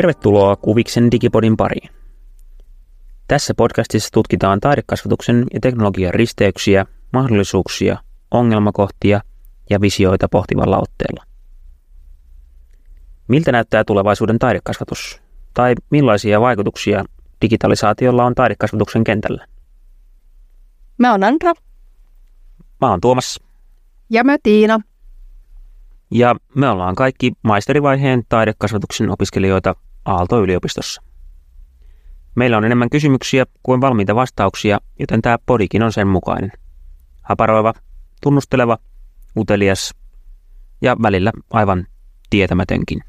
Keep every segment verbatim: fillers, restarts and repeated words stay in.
Tervetuloa Kuviksen Digipodin pariin. Tässä podcastissa tutkitaan taidekasvatuksen ja teknologian risteyksiä, mahdollisuuksia, ongelmakohtia ja visioita pohtivalla otteella. Miltä näyttää tulevaisuuden taidekasvatus? Tai millaisia vaikutuksia digitalisaatiolla on taidekasvatuksen kentällä? Mä oon Andra. Mä oon Tuomas. Ja mä Tiina. Ja me ollaan kaikki maisterivaiheen taidekasvatuksen opiskelijoita Aalto-yliopistossa. Meillä on enemmän kysymyksiä kuin valmiita vastauksia, joten tämä podikin on sen mukainen. Haparoiva, tunnusteleva, utelias ja välillä aivan tietämätönkin.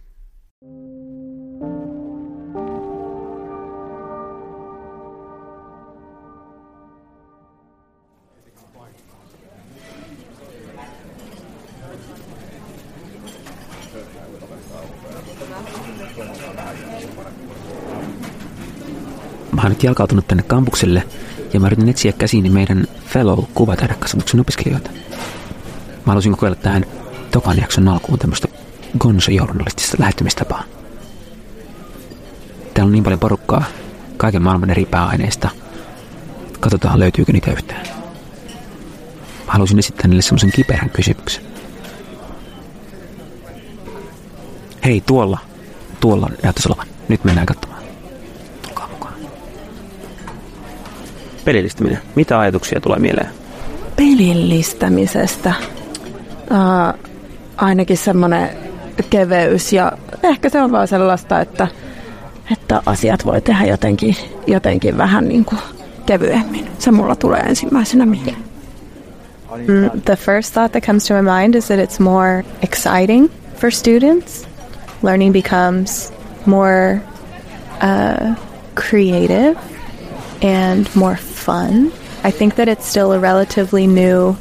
Mä oon nyt jalkautunut tänne kampukselle ja mä yritän etsiä käsiini meidän fellow-kuvataidekasvatuksen opiskelijoita. Mä haluaisin kokeilla tähän tokan jakson alkuun tämmöistä gonzo-journalistista lähettymistapaa. Täällä on niin paljon porukkaa kaiken maailman eri pääaineista. Katsotaan löytyykö niitä yhtään. Mä haluaisin esittää niille semmoisen kiperän kysymyksen. Hei, tuolla, tuolla näyttäisi olevan. Nyt mennään katsomaan. Pelillistäminen. Mitä ajatuksia tulee mieleen? Pelillistämisestä. Äh, ainakin semmoinen keveys ja ehkä se on vaan sellaista, että, että asiat voi tehdä jotenkin, jotenkin vähän niin kuin kevyemmin. Se mulla tulee ensimmäisenä mieleen. Mm, the first thought that comes to my mind is that it's more exciting for students. Learning becomes more uh, creative. And more fun. I think that it's still a relatively new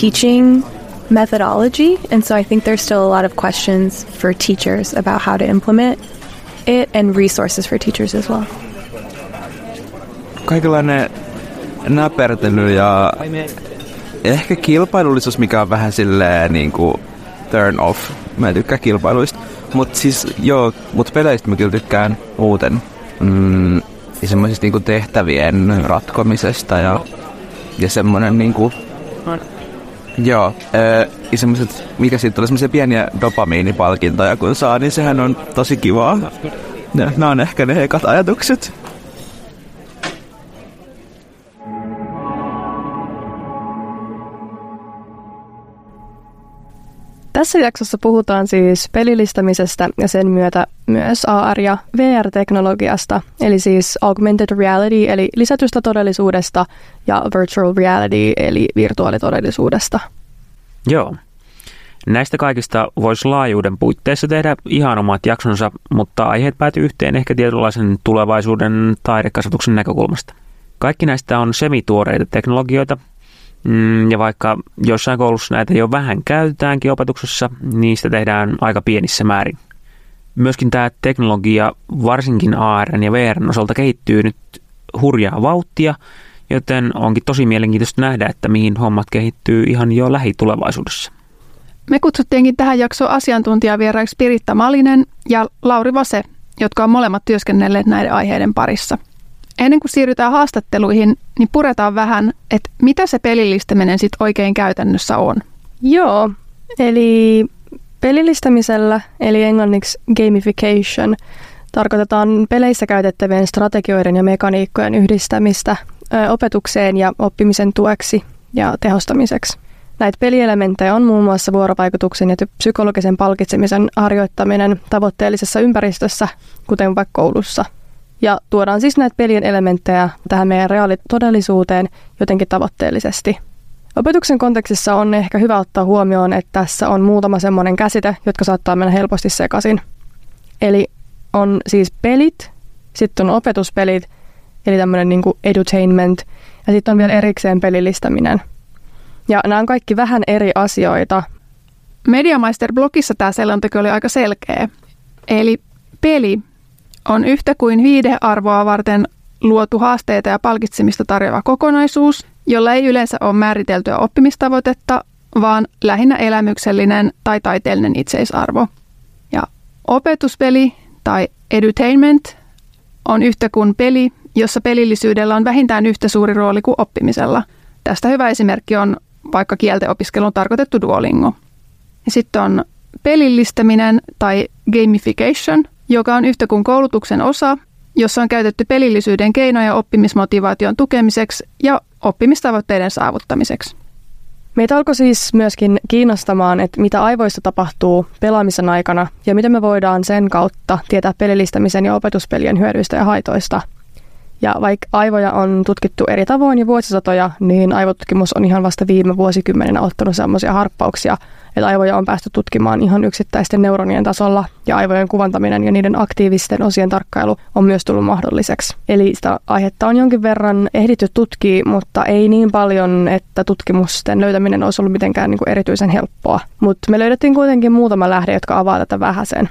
teaching methodology, and so I think there's still a lot of questions for teachers about how to implement it and resources for teachers as well. Kaikenlainen näpertely ja ehkä kilpailullisuus, mikä on vähän silleen niin kuin turn off. Mä en tykkää kilpailuista, mutta siis joo, mutta peleistä mä kyllä tykkään muuten. Mm. Ja semmoisista niinku tehtävien ratkomisesta ja, ja semmoinen niinku, joo, ää, ja semmoiset, mikä siitä tulee semmoisia pieniä dopamiinipalkintoja kun saa, niin sehän on tosi kivaa. Nämä on ehkä ne ekat ajatukset. Tässä jaksossa puhutaan siis pelillistämisestä ja sen myötä myös A R- ja V R-teknologiasta, eli siis augmented reality eli lisätystä todellisuudesta ja virtual reality eli virtuaalitodellisuudesta. Joo. Näistä kaikista voisi laajuuden puitteissa tehdä ihan omat jaksonsa, mutta aiheet päätyy yhteen ehkä tietynlaisen tulevaisuuden taidekasvatuksen näkökulmasta. Kaikki näistä on semituoreita teknologioita. Ja vaikka jossain koulussa näitä jo vähän käytetäänkin opetuksessa, niistä tehdään aika pienissä määrin. Myöskin tämä teknologia, varsinkin A R ja V R:n osalta, kehittyy nyt hurjaa vauhtia, joten onkin tosi mielenkiintoista nähdä, että mihin hommat kehittyy ihan jo lähitulevaisuudessa. Me kutsuttiinkin tähän jaksoon asiantuntijavieraiksi Piritta Malinen ja Lauri Vase, jotka on molemmat työskennelleet näiden aiheiden parissa. Ennen kuin siirrytään haastatteluihin, niin puretaan vähän, että mitä se pelillistäminen sit oikein käytännössä on. Joo, eli pelillistämisellä, eli englanniksi gamification, tarkoitetaan peleissä käytettävien strategioiden ja mekaniikkojen yhdistämistä opetukseen ja oppimisen tueksi ja tehostamiseksi. Näitä pelielementtejä on muun muassa vuorovaikutuksen ja psykologisen palkitsemisen harjoittaminen tavoitteellisessa ympäristössä, kuten vaikka koulussa. Ja tuodaan siis näitä pelien elementtejä tähän meidän reaalitodellisuuteen jotenkin tavoitteellisesti. Opetuksen kontekstissa on ehkä hyvä ottaa huomioon, että tässä on muutama semmoinen käsite, jotka saattaa mennä helposti sekaisin. Eli on siis pelit, sitten on opetuspelit, eli tämmöinen niin kuin edutainment, ja sitten on vielä erikseen pelillistäminen. Ja nämä on kaikki vähän eri asioita. Mediameister-blogissa tämä selonteko oli aika selkeä. Eli peli on yhtä kuin viihdearvoa varten luotu haasteita ja palkitsemista tarjoava kokonaisuus, jolla ei yleensä ole määriteltyä oppimistavoitetta, vaan lähinnä elämyksellinen tai taiteellinen itseisarvo. Ja opetuspeli tai Edutainment on yhtä kuin peli, jossa pelillisyydellä on vähintään yhtä suuri rooli kuin oppimisella. Tästä hyvä esimerkki on vaikka kielteopiskeluun tarkoitettu Duolingo. Ja sitten on pelillistäminen tai gamification, joka on yhtä kuin koulutuksen osa, jossa on käytetty pelillisyyden keinoja oppimismotivaation tukemiseksi ja oppimistavoitteiden saavuttamiseksi. Meitä alkoi siis myöskin kiinnostamaan, että mitä aivoissa tapahtuu pelaamisen aikana ja miten me voidaan sen kautta tietää pelillistämisen ja opetuspelien hyödyistä ja haitoista. Ja vaikka aivoja on tutkittu eri tavoin jo vuosisatoja, niin aivotutkimus on ihan vasta viime vuosikymmeninä ottanut sellaisia harppauksia, että aivoja on päästy tutkimaan ihan yksittäisten neuronien tasolla, ja aivojen kuvantaminen ja niiden aktiivisten osien tarkkailu on myös tullut mahdolliseksi. Eli sitä aihetta on jonkin verran ehditty tutkia, mutta ei niin paljon, että tutkimusten löytäminen olisi ollut mitenkään niin kuin erityisen helppoa. Mutta me löydettiin kuitenkin muutama lähde, jotka avaa tätä vähäsen.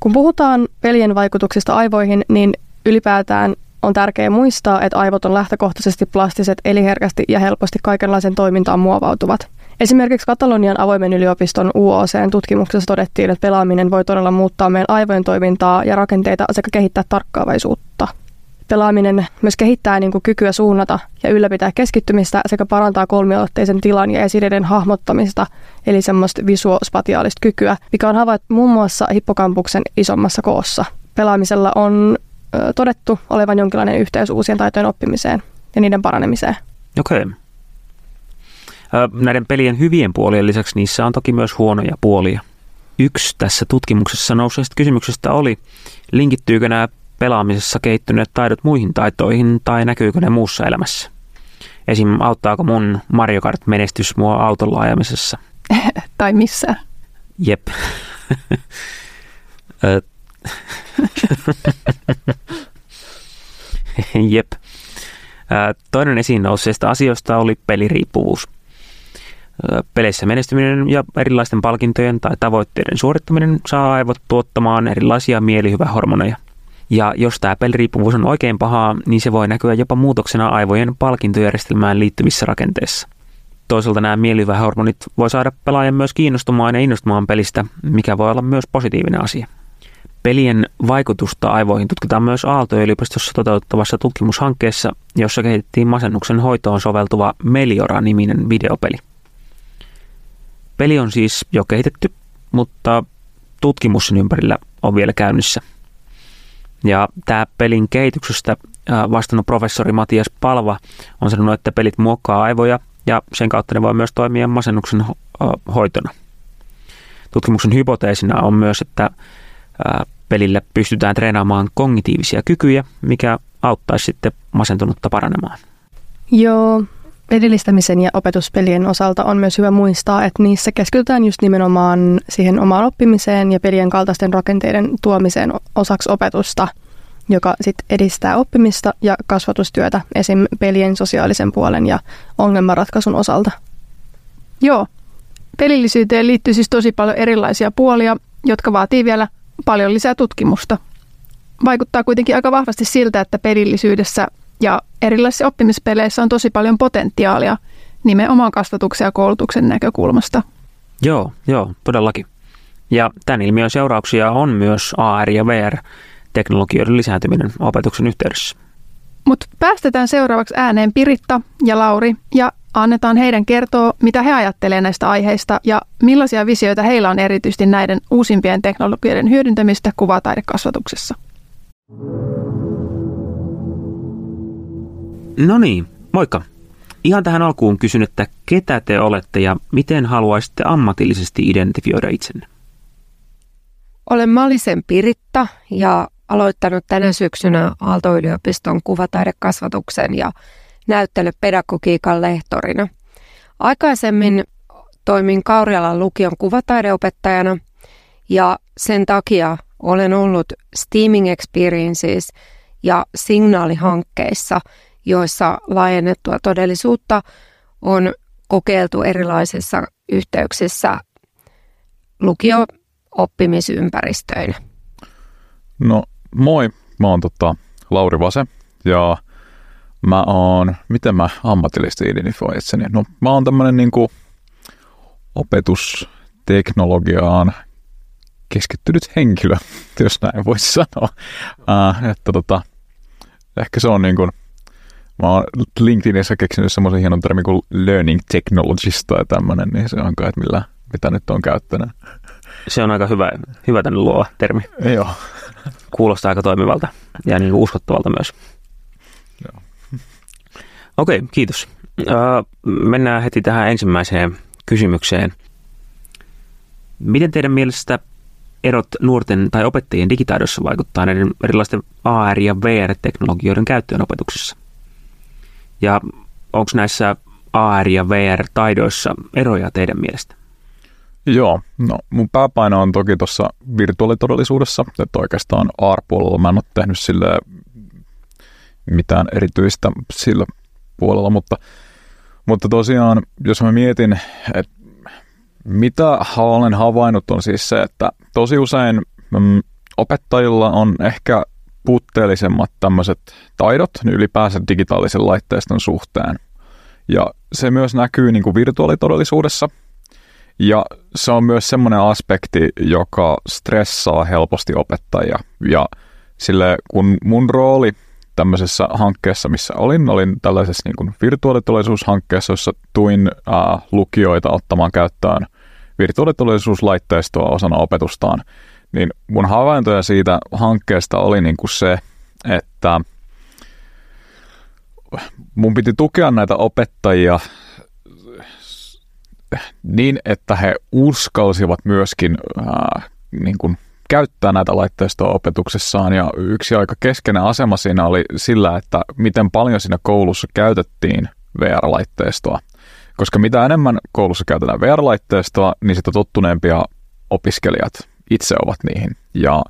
Kun puhutaan pelien vaikutuksista aivoihin, niin ylipäätään on tärkeää muistaa, että aivot on lähtökohtaisesti plastiset, eli herkästi ja helposti kaikenlaisen toimintaan muovautuvat. Esimerkiksi Katalonian avoimen yliopiston U O C:n tutkimuksessa todettiin, että pelaaminen voi todella muuttaa meidän aivojen toimintaa ja rakenteita sekä kehittää tarkkaavaisuutta. Pelaaminen myös kehittää niin kuin kykyä suunnata ja ylläpitää keskittymistä sekä parantaa kolmiulotteisen tilan ja esineiden hahmottamista, eli semmoista visuospatiaalista kykyä, mikä on havaittu muun muassa hippokampuksen isommassa koossa. Pelaamisella on todettu olevan jonkinlainen yhteys uusien taitojen oppimiseen ja niiden paranemiseen. Okei. Näiden pelien hyvien puolien lisäksi niissä on toki myös huonoja puolia. Yksi tässä tutkimuksessa nousseista kysymyksistä oli, linkittyykö nämä pelaamisessa kehittyneet taidot muihin taitoihin tai näkyykö ne muussa elämässä? Esim. Auttaako mun Mario Kart-menestys mua autolla ajamisessa? Tai missä? Jep. Jep. Toinen esiin nousseista asioista oli peliriippuvuus. Peleissä menestyminen ja erilaisten palkintojen tai tavoitteiden suorittaminen saa aivot tuottamaan erilaisia mielihyvähormoneja. Ja jos tämä peliriippuvuus on oikein pahaa, niin se voi näkyä jopa muutoksena aivojen palkintojärjestelmään liittyvissä rakenteissa. Toisaalta nämä mielihyvähormonit voi saada pelaajan myös kiinnostumaan ja innostumaan pelistä, mikä voi olla myös positiivinen asia. Pelien vaikutusta aivoihin tutkitaan myös Aalto-yliopistossa toteuttavassa tutkimushankkeessa, jossa kehitettiin masennuksen hoitoon soveltuva Meliora-niminen videopeli. Peli on siis jo kehitetty, mutta tutkimus sen ympärillä on vielä käynnissä. Ja tämä pelin kehityksestä vastannut professori Matias Palva on sanonut, että pelit muokkaa aivoja ja sen kautta ne voi myös toimia masennuksen hoitona. Tutkimuksen hypoteesina on myös, että pelillä pystytään treenaamaan kognitiivisia kykyjä, mikä auttaisi sitten masentunutta paranemaan. Joo, pelillistämisen ja opetuspelien osalta on myös hyvä muistaa, että niissä keskitytään just nimenomaan siihen omaan oppimiseen ja pelien kaltaisten rakenteiden tuomiseen osaksi opetusta, joka sitten edistää oppimista ja kasvatustyötä esim. Pelien sosiaalisen puolen ja ongelmanratkaisun osalta. Joo, pelillisyyteen liittyy siis tosi paljon erilaisia puolia, jotka vaatii vielä paljon lisää tutkimusta. Vaikuttaa kuitenkin aika vahvasti siltä, että pelillisyydessä ja erilaisissa oppimispeleissä on tosi paljon potentiaalia nimenomaan kasvatuksen ja koulutuksen näkökulmasta. Joo, joo, todellakin. Ja tämän ilmiön seurauksia on myös A R ja V R-teknologioiden lisääntyminen opetuksen yhteydessä. Mutta päästetään seuraavaksi ääneen Piritta ja Lauri ja annetaan heidän kertoa, mitä he ajattelevat näistä aiheista ja millaisia visioita heillä on erityisesti näiden uusimpien teknologioiden hyödyntämistä kuvataidekasvatuksessa. No niin, moikka. Ihan tähän alkuun kysyn, että ketä te olette ja miten haluaisitte ammatillisesti identifioida itsenne? Olen Malisen Piritta ja aloittanut tänä syksynä Aalto-yliopiston kuvataidekasvatuksen ja näyttelypedagogiikan lehtorina. Aikaisemmin toimin Kaurialan lukion kuvataideopettajana ja sen takia olen ollut Steaming Experiences ja Signaali-hankkeissa, joissa laajennettua todellisuutta on kokeiltu erilaisissa yhteyksissä lukio-oppimisympäristöinä. No moi, mä oon tota Lauri Vase ja mä oon, miten mä ammatillisesti identifioin itseni? No mä oon tämmönen niinku opetusteknologiaan keskittynyt henkilö, jos näin voisi sanoa. Uh, että tota, ehkä se on niin kuin, mä oon LinkedInissä keksinyt semmoisen hienon termin kuin learning technologist tai tämmöinen, niin se on kai, että millä, mitä nyt on käyttänyt. Se on aika hyvä, hyvä tänne luova termi. Joo. Kuulostaa aika toimivalta ja niin kuin uskottavalta myös. Joo. Okei, okay, kiitos. Uh, mennään heti tähän ensimmäiseen kysymykseen. Miten teidän mielestä erot nuorten tai opettajien digitaidossa vaikuttaa näiden erilaisten A R- ja V R-teknologioiden käyttöön opetuksessa? Ja onko näissä A R- ja V R-taidoissa eroja teidän mielestä? Joo, no mun pääpaino on toki tuossa virtuaalitodellisuudessa, että oikeastaan A R-puolella mä en ole tehnyt sille mitään erityistä sillä puolella, mutta, mutta tosiaan jos mä mietin, että mitä olen havainnut on siis se, että tosi usein mm, opettajilla on ehkä puutteellisemmat tämmöiset taidot niin ylipäänsä digitaalisen laitteiston suhteen. Ja se myös näkyy niin kuin virtuaalitodellisuudessa. Ja se on myös semmoinen aspekti, joka stressaa helposti opettajia. Ja sille, kun mun rooli tämmöisessä hankkeessa, missä olin, olin tällaisessa niin kuin virtuaalitodellisuushankkeessa, jossa tuin ää, lukijoita ottamaan käyttöön virtuaalitodellisuuslaitteistoa osana opetustaan, niin mun havaintoja siitä hankkeesta oli niin kuin se, että mun piti tukea näitä opettajia niin, että he uskalsivat myöskin ää, niin kuin käyttää näitä laitteistoa opetuksessaan, ja yksi aika keskeinen asema siinä oli sillä, että miten paljon siinä koulussa käytettiin V R-laitteistoa. Koska mitä enemmän koulussa käytetään V R-laitteistoa, niin sitä tottuneempia opiskelijat itse ovat niihin. Ja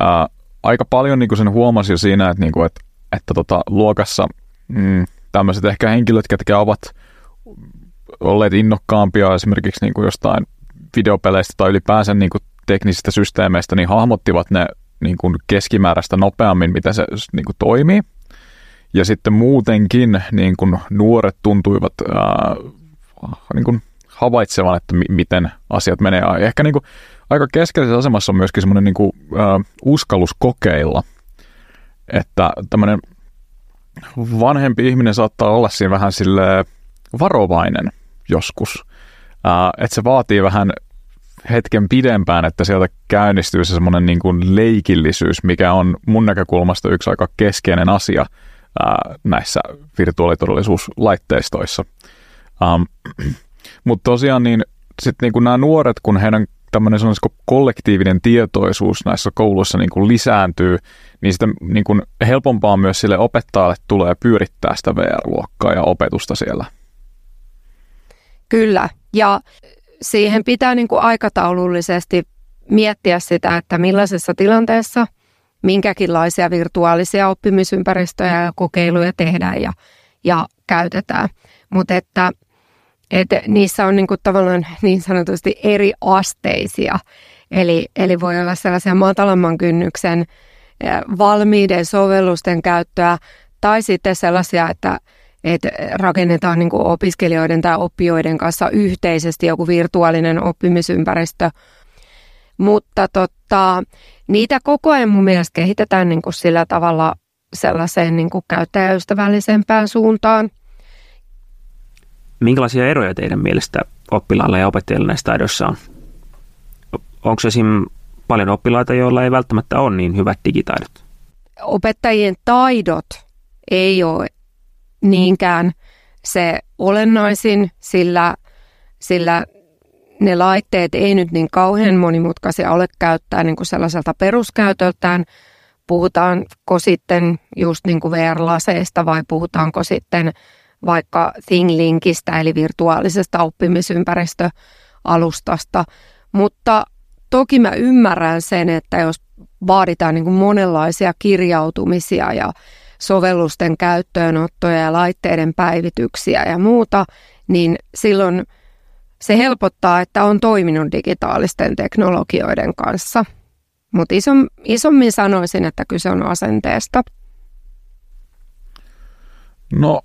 ää, aika paljon niin kuin sen huomasi jo siinä, että, niin kuin, että, että tota, luokassa mm, tämmöiset ehkä henkilöt, ketkä ovat olleet innokkaampia esimerkiksi niin kuin jostain videopeleistä tai ylipäänsä niin kuin teknisistä systeemeistä, niin hahmottivat ne niin kuin keskimääräistä nopeammin, miten se niin kuin toimii. Ja sitten muutenkin niin kuin nuoret tuntuivat ää, niin kuin havaitsevan, että mi- miten asiat menee. Ja ehkä niin kuin aika keskeisessä asemassa on myöskin semmoinen niin kuin, ää, uskallus kokeilla, että tämmöinen vanhempi ihminen saattaa olla siinä vähän silleen varovainen joskus, ää, että se vaatii vähän hetken pidempään, että sieltä käynnistyy se semmoinen niin kuin leikillisyys, mikä on mun näkökulmasta yksi aika keskeinen asia ää, näissä virtuaalitodellisuuslaitteistoissa. Ähm, Mutta tosiaan niin, sit niin kuin nämä nuoret, kun heidän tämmöinen kollektiivinen tietoisuus näissä kouluissa niin kuin lisääntyy, niin sitä niin kuin helpompaa myös sille opettajalle tulee pyörittää sitä V R-luokkaa ja opetusta siellä. Kyllä, ja siihen pitää niin kuin aikataulullisesti miettiä sitä, että millaisessa tilanteessa minkäkinlaisia virtuaalisia oppimisympäristöjä ja kokeiluja tehdään ja, ja käytetään. Mutta että, että niissä on niin kuin tavallaan niin sanotusti eri asteisia. Eli, eli voi olla sellaisia matalamman kynnyksen valmiiden sovellusten käyttöä tai sitten sellaisia, että että rakennetaan niin kuin opiskelijoiden tai oppijoiden kanssa yhteisesti joku virtuaalinen oppimisympäristö. Mutta tota, niitä koko ajan mun mielestä kehitetään niin kuin sillä tavalla sellaiseen niin kuin käyttäjäystävällisempään suuntaan. Minkälaisia eroja teidän mielestä oppilailla ja opettajilla näissä taidoissa on? Onko esim. Paljon oppilaita, joilla ei välttämättä ole niin hyvät digitaidot? Opettajien taidot ei ole niinkään se olennaisin, sillä, sillä ne laitteet ei nyt niin kauhean monimutkaisia ole käyttää niin kuin sellaiselta peruskäytöltään. Puhutaanko sitten just niin kuin V R-laseista vai puhutaanko sitten vaikka ThingLinkistä eli virtuaalisesta oppimisympäristöalustasta. Mutta toki mä ymmärrän sen, että jos vaaditaan niin kuin monenlaisia kirjautumisia ja sovellusten käyttöönottoja ja laitteiden päivityksiä ja muuta, niin silloin se helpottaa, että on toiminut digitaalisten teknologioiden kanssa. Mutta isom, isommin sanoisin, että kyse on asenteesta. No,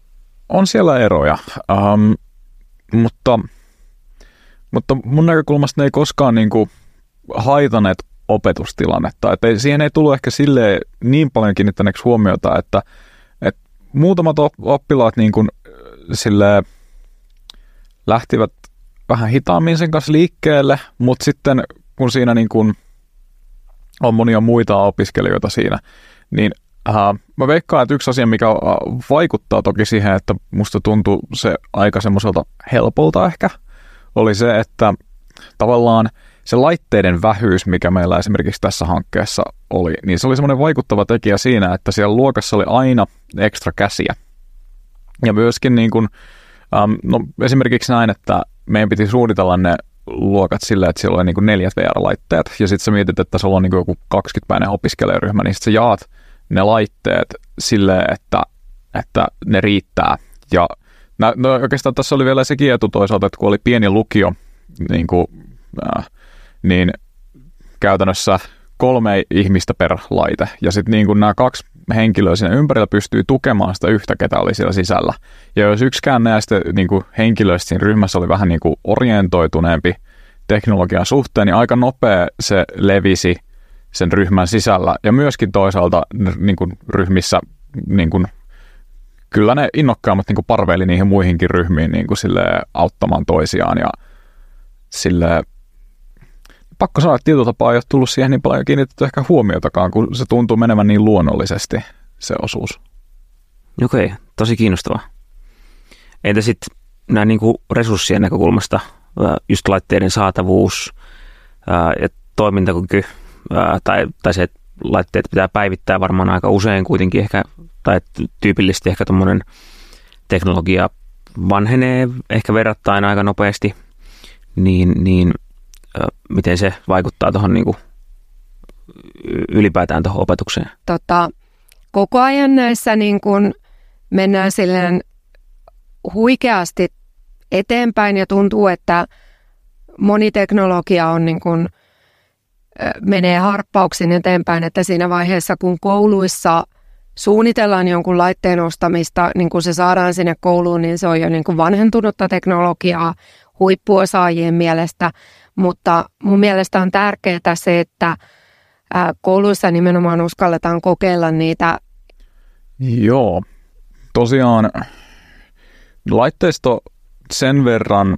on siellä eroja, ähm, mutta, mutta mun näkökulmasta ne ei koskaan niinku haitaneet opetustilannetta. Että siihen ei tullut ehkä silleen niin paljon kiinnittäneeksi huomiota, että, että muutamat oppilaat niin kuin silleen lähtivät vähän hitaammin sen kanssa liikkeelle, mutta sitten kun siinä niin kuin on monia muita opiskelijoita siinä, niin äh, mä veikkaan, että yksi asia, mikä vaikuttaa toki siihen, että musta tuntuu se aika semmoiselta helpolta ehkä, oli se, että tavallaan se laitteiden vähyys, mikä meillä esimerkiksi tässä hankkeessa oli, niin se oli semmoinen vaikuttava tekijä siinä, että siellä luokassa oli aina ekstra käsiä. Ja myöskin niin kuin, ähm, no esimerkiksi näin, että meidän piti suunnitella ne luokat sillä, että siellä oli niin kuin neljät V R-laitteet, ja sitten sä mietit, että sulla on niin kuin joku kaksikymmentäpäinen opiskelijaryhmä, niin sitten sä jaat ne laitteet silleen, että, että ne riittää. Ja no oikeastaan tässä oli vielä sekin etu toisaalta, että kun oli pieni lukio, niin, kuin, äh, niin käytännössä kolme ihmistä per laite, ja sitten niin kuin nämä kaksi henkilöä siinä ympärillä pystyy tukemaan sitä yhtä, ketä oli siellä sisällä. Ja jos yksikään näistä niin kuin henkilöistä siinä ryhmässä oli vähän niin kuin orientoituneempi teknologian suhteen, niin aika nopea se levisi sen ryhmän sisällä. Ja myöskin toisaalta niin kuin ryhmissä niin kuin, kyllä ne innokkaammat niin kuin parveili niihin muihinkin ryhmiin niin kuin silleen auttamaan toisiaan. Ja silleen, pakko sanoa, että tietyllä tapaa ei ole tullut siihen niin paljon kiinnitetty ehkä huomiotakaan, kun se tuntuu menevän niin luonnollisesti, se osuus. Okei, okay, tosi kiinnostavaa. Entä sitten nämä niin kuin resurssien näkökulmasta, just laitteiden saatavuus ja toimintakyky, tai, tai se, että laitteet pitää päivittää varmaan aika usein kuitenkin ehkä, tai tyypillisesti ehkä tuommoinen teknologia vanhenee ehkä verrattain aika nopeasti, niin, niin miten se vaikuttaa tuohon niin kuin ylipäätään tuohon opetukseen? Tota, koko ajan näissä niin kuin mennään silleen huikeasti eteenpäin ja tuntuu, että moniteknologia on niin kuin, menee harppauksin eteenpäin, että siinä vaiheessa kun kouluissa suunnitellaan jonkun laitteen ostamista, niin kun se saadaan sinne kouluun, niin se on jo niin kuin vanhentunutta teknologiaa huippuosaajien mielestä. Mutta mun mielestä on tärkeää se, että kouluissa nimenomaan uskalletaan kokeilla niitä. Joo, tosiaan laitteisto sen verran,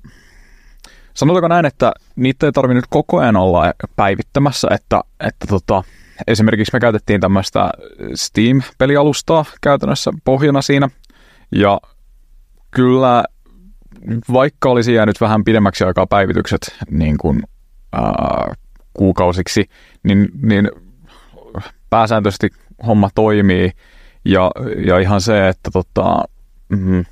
sanotaanko näin, että niitä ei tarvitse nyt koko ajan olla päivittämässä, että, että tota, esimerkiksi me käytettiin tämmöistä Steam-pelialustaa käytännössä pohjana siinä, ja kyllä vaikka olisi jäänyt vähän pidemmäksi aikaa päivitykset niin kuin, ää, kuukausiksi, niin, niin pääsääntöisesti homma toimii. Ja, ja ihan se, että tota, mm,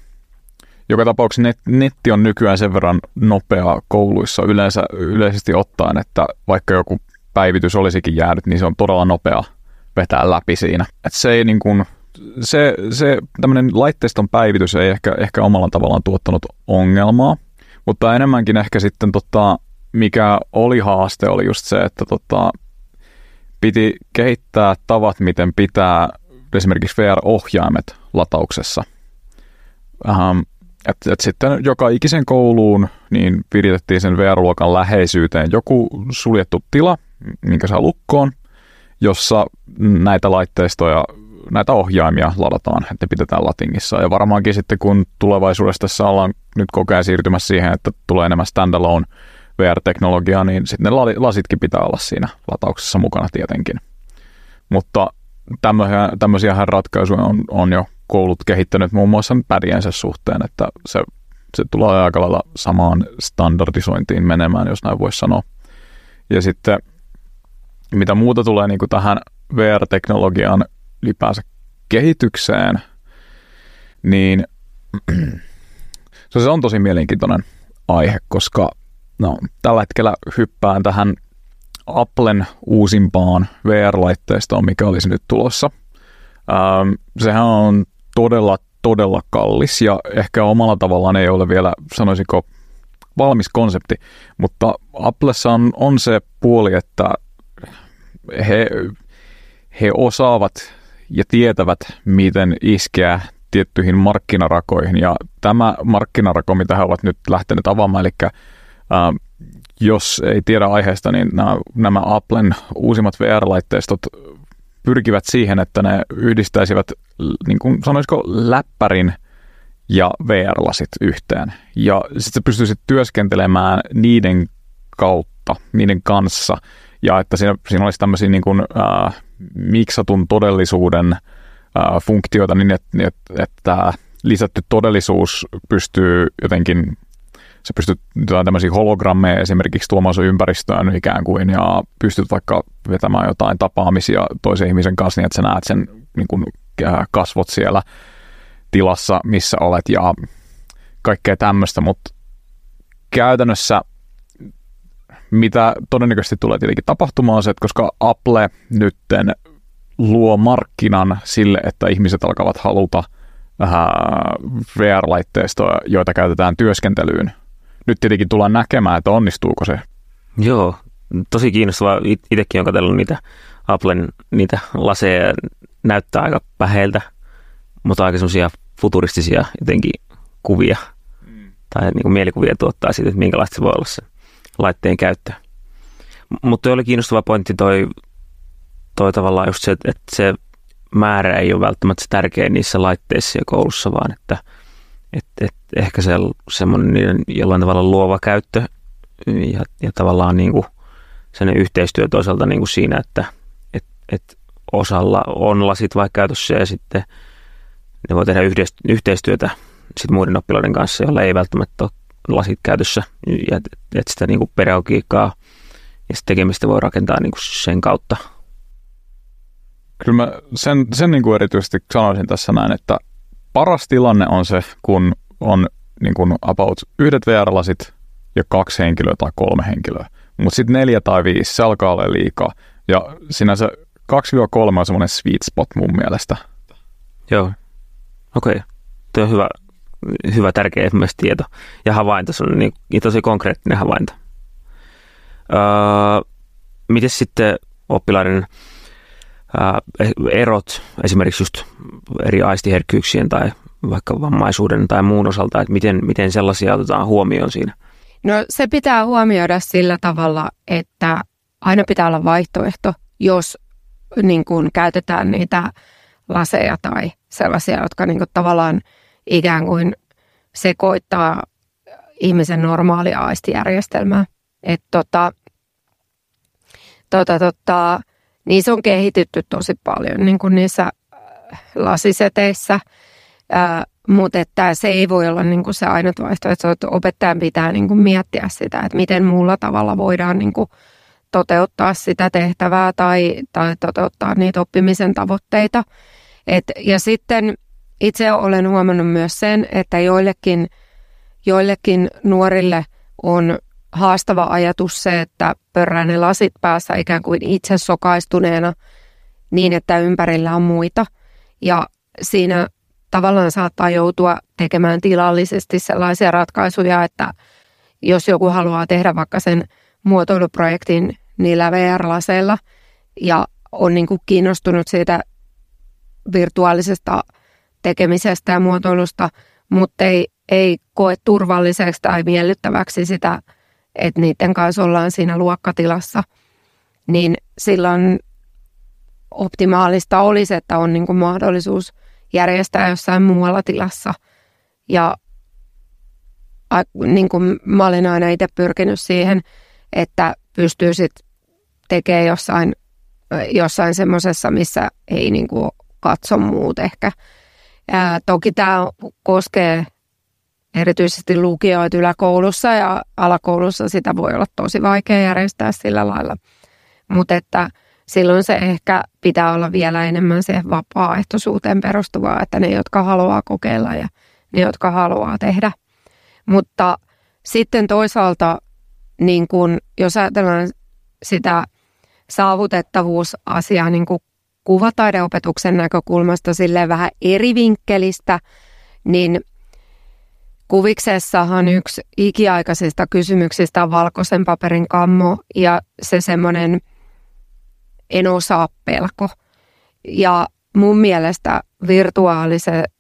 joka tapauksessa net, netti on nykyään sen verran nopea kouluissa yleensä, yleisesti ottaen, että vaikka joku päivitys olisikin jäänyt, niin se on todella nopea vetää läpi siinä. Et se ei niin kuin Se, se tämmöinen laitteiston päivitys ei ehkä, ehkä omalla tavallaan tuottanut ongelmaa, mutta enemmänkin ehkä sitten tota, mikä oli haaste oli just se, että tota, piti kehittää tavat, miten pitää esimerkiksi V R-ohjaimet latauksessa. Ähm, että et sitten joka ikisen kouluun niin viritettiin sen V R-luokan läheisyyteen joku suljettu tila, minkä saa lukkoon, jossa näitä laitteistoja näitä ohjaimia ladataan, että pidetään latingissa. Ja varmaankin sitten, kun tulevaisuudessa tässä ollaan nyt koko ajan siirtymässä siihen, että tulee enemmän standalone V R-teknologiaa, niin sitten ne lasitkin pitää olla siinä latauksessa mukana tietenkin. Mutta tämmöisiähän ratkaisuja on, on jo koulut kehittänyt muun muassa pädiensä suhteen, että se, se tulee aika lailla samaan standardisointiin menemään, jos näin voisi sanoa. Ja sitten, mitä muuta tulee niin kuin tähän V R-teknologiaan, ylipäänsä kehitykseen, niin se on tosi mielenkiintoinen aihe, koska no, tällä hetkellä hyppään tähän Applen uusimpaan V R-laitteistoon, mikä olisi nyt tulossa. Ähm, sehän on todella, todella kallis ja ehkä omalla tavallaan ei ole vielä, sanoisiko, valmis konsepti, mutta Applessa on, on se puoli, että he, he osaavat ja tietävät, miten iskeä tiettyihin markkinarakoihin. Ja tämä markkinarako, mitä he ovat nyt lähteneet avaamaan, eli Jos ei tiedä aiheesta, niin nämä, nämä Applen uusimmat V R-laitteistot pyrkivät siihen, että ne yhdistäisivät, niin kuin sanoisiko, läppärin ja V R-lasit yhteen. Ja sitten sä pystyisit työskentelemään niiden kautta, niiden kanssa, ja että siinä, siinä olisi tämmöisiä niin kuin, äh, miksatun todellisuuden äh, funktioita niin, että et, et, et lisätty todellisuus pystyy jotenkin, sä pystyt jotain tämmöisiä hologrammeja esimerkiksi tuomaan sun ympäristöön ikään kuin, ja pystyt vaikka vetämään jotain tapaamisia toisen ihmisen kanssa niin, että sä näet sen niin kuin, äh, kasvot siellä tilassa, missä olet ja kaikkea tämmöistä, mutta käytännössä mitä todennäköisesti tulee tietenkin tapahtumaan on se, että koska Apple nytten luo markkinan sille, että ihmiset alkavat haluta V R-laitteistoja, joita käytetään työskentelyyn. Nyt tietenkin tullaan näkemään, että onnistuuko se. Joo, tosi kiinnostavaa. Itsekin olen katsellut niitä Applen niitä laseja, näyttää aika päheiltä, mutta aika semmoisia futuristisia jotenkin kuvia mm. tai niin kuin mielikuvia tuottaa siitä, että minkälaista se voi olla se laitteen käyttö. Mutta oli kiinnostava pointti toi, toi tavallaan just se, että se määrä ei ole välttämättä tärkeä niissä laitteissa ja koulussa, vaan että et, et ehkä se semmoinen jollain tavalla luova käyttö ja, ja tavallaan niinku sen yhteistyö toisaalta niinku siinä, että et, et osalla on lasit vaikka käytössä ja sitten ne voi tehdä yhteistyötä sit muiden oppilaiden kanssa, joilla ei välttämättä ole lasit käytössä, ja että et sitä niinku pedagogiikkaa ja sitä tekemistä voi rakentaa niinku sen kautta. Kyllä mä sen, sen niinku erityisesti sanoisin tässä näin, että paras tilanne on se, kun on niinku about yhdet V R-lasit ja kaksi henkilöä tai kolme henkilöä, mutta sitten neljä tai viisi, se alkaa olla liikaa, ja sinänsä kaksi tai kolme on semmoinen sweet spot mun mielestä. Joo. Okei, okay. Tuo on hyvä, hyvä tärkeä esimerkiksi tieto ja havainto, se on niin, tosi konkreettinen havainto. Öö, Miten sitten oppilaiden öö, erot esimerkiksi just eri aistiherkkyyksien tai vaikka vammaisuuden tai muun osalta, että miten, miten sellaisia otetaan huomioon siinä? No se pitää huomioida sillä tavalla, että aina pitää olla vaihtoehto, jos niin kun käytetään niitä laseja tai sellaisia, jotka niinku tavallaan ikään kuin sekoittaa ihmisen normaalia aistijärjestelmää. Että tota, tota, tota, niissä on kehitytty tosi paljon niin kuin niissä lasiseteissä, ää, mutta että se ei voi olla niin kuin se ainut vaihtoehto, että opettajan pitää niin kuin miettiä sitä, että miten muulla tavalla voidaan niin kuin toteuttaa sitä tehtävää tai, tai toteuttaa niitä oppimisen tavoitteita. Et, ja sitten itse olen huomannut myös sen, että joillekin, joillekin nuorille on haastava ajatus se, että pörrää ne lasit päässä ikään kuin itse sokaistuneena niin, että ympärillä on muita. Ja siinä tavallaan saattaa joutua tekemään tilallisesti sellaisia ratkaisuja, että jos joku haluaa tehdä vaikka sen muotoiluprojektin niillä V R-laseilla ja on niin kuin kiinnostunut siitä virtuaalisesta tekemisestä ja muotoilusta, mutta ei, ei koe turvalliseksi tai miellyttäväksi sitä, että niiden kanssa ollaan siinä luokkatilassa, niin silloin optimaalista olisi, että on niin kuin mahdollisuus järjestää jossain muualla tilassa. Ja niin kuin mä olen aina itse pyrkinyt siihen, että pystyy sitten tekemään jossain, jossain semmoisessa, missä ei niin kuin katso muut ehkä. Ää, toki tämä koskee erityisesti lukioita yläkoulussa ja alakoulussa. Sitä voi olla tosi vaikea järjestää sillä lailla. Mutta että silloin se ehkä pitää olla vielä enemmän se vapaaehtoisuuteen perustuvaa, että ne, jotka haluaa kokeilla ja ne, jotka haluaa tehdä. Mutta sitten toisaalta, niin kun, jos ajatellaan sitä saavutettavuusasiaa niin kuin kuvataideopetuksen näkökulmasta silleen vähän eri vinkkelistä, niin kuviksessahan yksi ikiaikaisista kysymyksistä on valkoisen paperin kammo ja se semmoinen en osaa pelko. Ja mun mielestä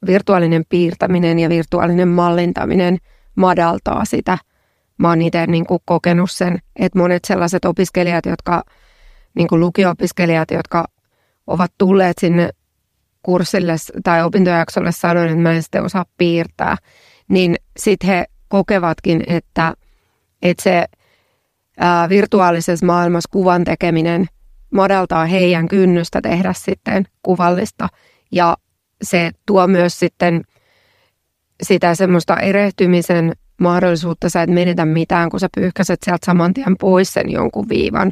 virtuaalinen piirtäminen ja virtuaalinen mallintaminen madaltaa sitä mä oon itse niin kuin kokenut sen, että monet sellaiset opiskelijat, jotka, niin kuin lukio-opiskelijat, jotka ovat tulleet sinne kurssille tai opintojaksolle sanoin, että mä en sitten osaa piirtää, niin sitten he kokevatkin, että, että se ää, virtuaalisessa maailmassa kuvan tekeminen madaltaa heidän kynnystä tehdä sitten kuvallista ja se tuo myös sitten sitä semmoista erehtymisen mahdollisuutta, sä et menetä mitään, kun sä pyyhkäset sieltä saman tien pois sen jonkun viivan.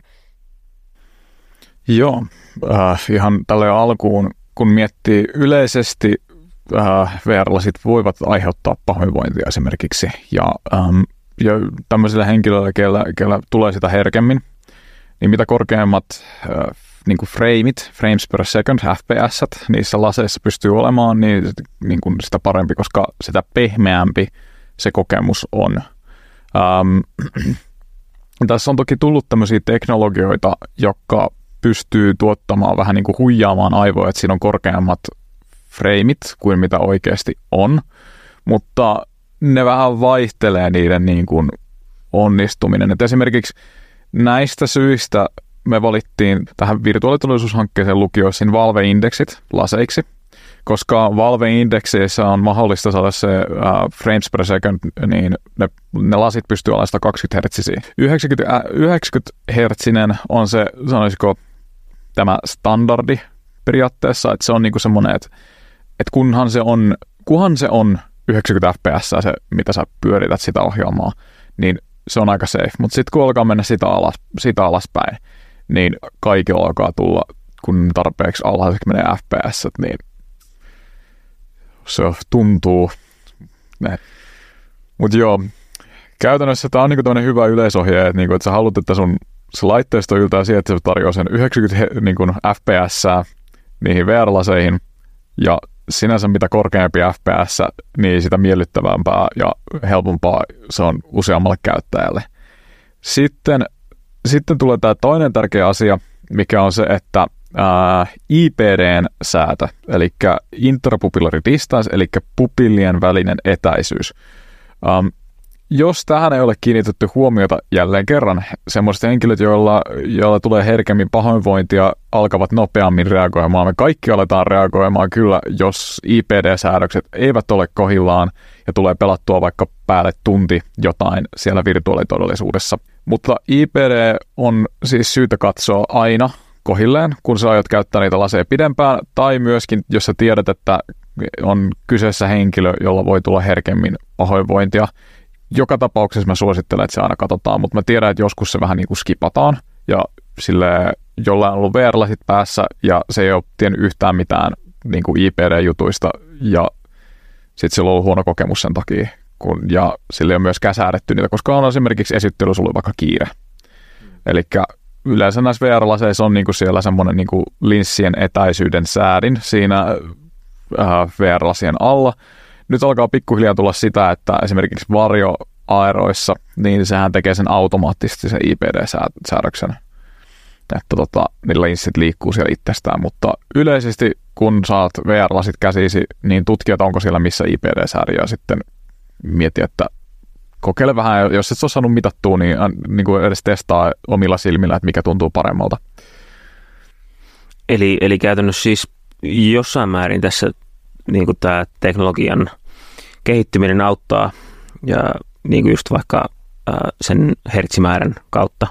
Joo, äh, ihan tälle alkuun, kun miettii yleisesti, äh, V R-lasit voivat aiheuttaa pahoinvointia esimerkiksi, ja, ähm, ja tämmöisillä henkilöillä, keillä, keillä tulee sitä herkemmin, niin mitä korkeammat äh, niin kuin frameit, frames per second, F P S:t, niissä laseissa pystyy olemaan, niin, niin kuin sitä parempi, koska sitä pehmeämpi se kokemus on. Ähm, tässä on toki tullut tämmöisiä teknologioita, jotka pystyy tuottamaan vähän niin kuin huijaamaan aivoja, että siinä on korkeammat freimit kuin mitä oikeasti on, mutta ne vähän vaihtelee niiden niin kuin onnistuminen. Et esimerkiksi näistä syistä me valittiin tähän virtuaalitodellisuushankkeeseen lukioisin Valve Indexit laseiksi, koska Valve Indexeissä on mahdollista saada se uh, frames per second, niin ne, ne lasit pystyy olemaan sata kaksikymmentä hertsiä. yhdeksänkymmentä hertsiä on se, sanoisiko, tämä standardi periaatteessa, että se on niinku semmoinen, että, että kunhan se on, kunhan se on yhdeksänkymmentä F P S, se mitä sä pyörität sitä ohjelmaa, niin se on aika safe. Mutta sitten kun alkaa mennä sitä, alas, sitä alaspäin, niin kaikilla alkaa tulla, kun tarpeeksi alhaiseksi menee F P S, niin se tuntuu. Mutta joo, käytännössä tämä on niinku tämmöinen hyvä yleisohje, että niinku, et sä haluat, että sun se laitteisto yltää siihen, että se tarjoaa sen yhdeksänkymmentä niinku, F P S niihin V R-laseihin, ja sinänsä mitä korkeampi F P S, niin sitä miellyttävämpää ja helpompaa se on useammalle käyttäjälle. Sitten, sitten tulee tämä toinen tärkeä asia, mikä on se, että Uh, I P D:n säätö, eli interpupillary distance, eli pupillien välinen etäisyys. Um, jos tähän ei ole kiinnitetty huomiota jälleen kerran, semmoiset henkilöt, joilla, joilla tulee herkemmin pahoinvointia, alkavat nopeammin reagoimaan. Me kaikki aletaan reagoimaan kyllä, jos I P D-säädökset eivät ole kohillaan ja tulee pelattua vaikka päälle tunti jotain siellä virtuaalitodellisuudessa. Mutta I P D on siis syytä katsoa aina kohilleen, kun sä aiot käyttää niitä laseja pidempään, tai myöskin, jos sä tiedät, että on kyseessä henkilö, jolla voi tulla herkemmin pahoinvointia. Joka tapauksessa mä suosittelen, että se aina katsotaan, mutta mä tiedän, että joskus se vähän niin kuin skipataan, ja sille jollain on ollut V R-lasit päässä, ja se ei ole tiennyt yhtään mitään niin kuin I P D-jutuista, ja sitten sillä on ollut huono kokemus sen takia, kun, ja sillä ei ole myöskään säädetty niitä, koska on esimerkiksi esittelysulla vaikka kiire. Elikkä yleensä näissä V R-laseissa on niinku siellä semmoinen niinku linssien etäisyyden säädin siinä ää, V R-lasien alla. Nyt alkaa pikkuhiljaa tulla sitä, että esimerkiksi varjoaeroissa, niin sehän tekee sen automaattisesti sen I P D-säädöksen. Että tota, niillä linssit liikkuu siellä itsestään, mutta yleisesti kun saat V R-lasit käsisi, niin tutkijat, onko siellä missä I P D-säädöjä sitten mieti, että kokeile vähän, jos et ole saanut mitattua, niin, niin kuin edes testaa omilla silmillä, että mikä tuntuu paremmalta. Eli, eli käytännössä siis jossain määrin tässä niin kuin tämä teknologian kehittyminen auttaa ja niin kuin just vaikka äh, sen hertsimäärän kautta.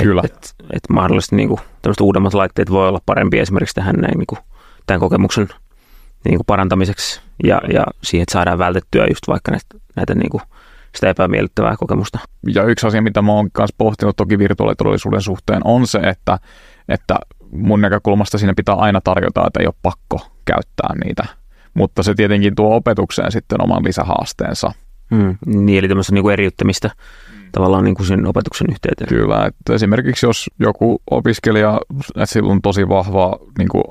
Kyllä. Että et, et mahdollisesti niin kuin tämmöiset uudemmat laitteet voi olla parempia esimerkiksi tähän näin, niin kuin, tämän kokemuksen niin kuin parantamiseksi ja, ja siihen, että saadaan vältettyä just vaikka näitä, näitä niin kuin sitä epämiellyttävää kokemusta. Ja yksi asia, mitä mä oon kanssa pohtinut toki virtuaalitodellisuuden suhteen, on se, että, että mun näkökulmasta siinä pitää aina tarjota, että ei ole pakko käyttää niitä. Mutta se tietenkin tuo opetukseen sitten oman lisähaasteensa. Hmm. Niin, eli tämmöistä niin kuin eriyttämistä tavallaan niin kuin sen opetuksen yhteyteen. Kyllä, että esimerkiksi jos joku opiskelija, että sillä on tosi vahva niin kuin,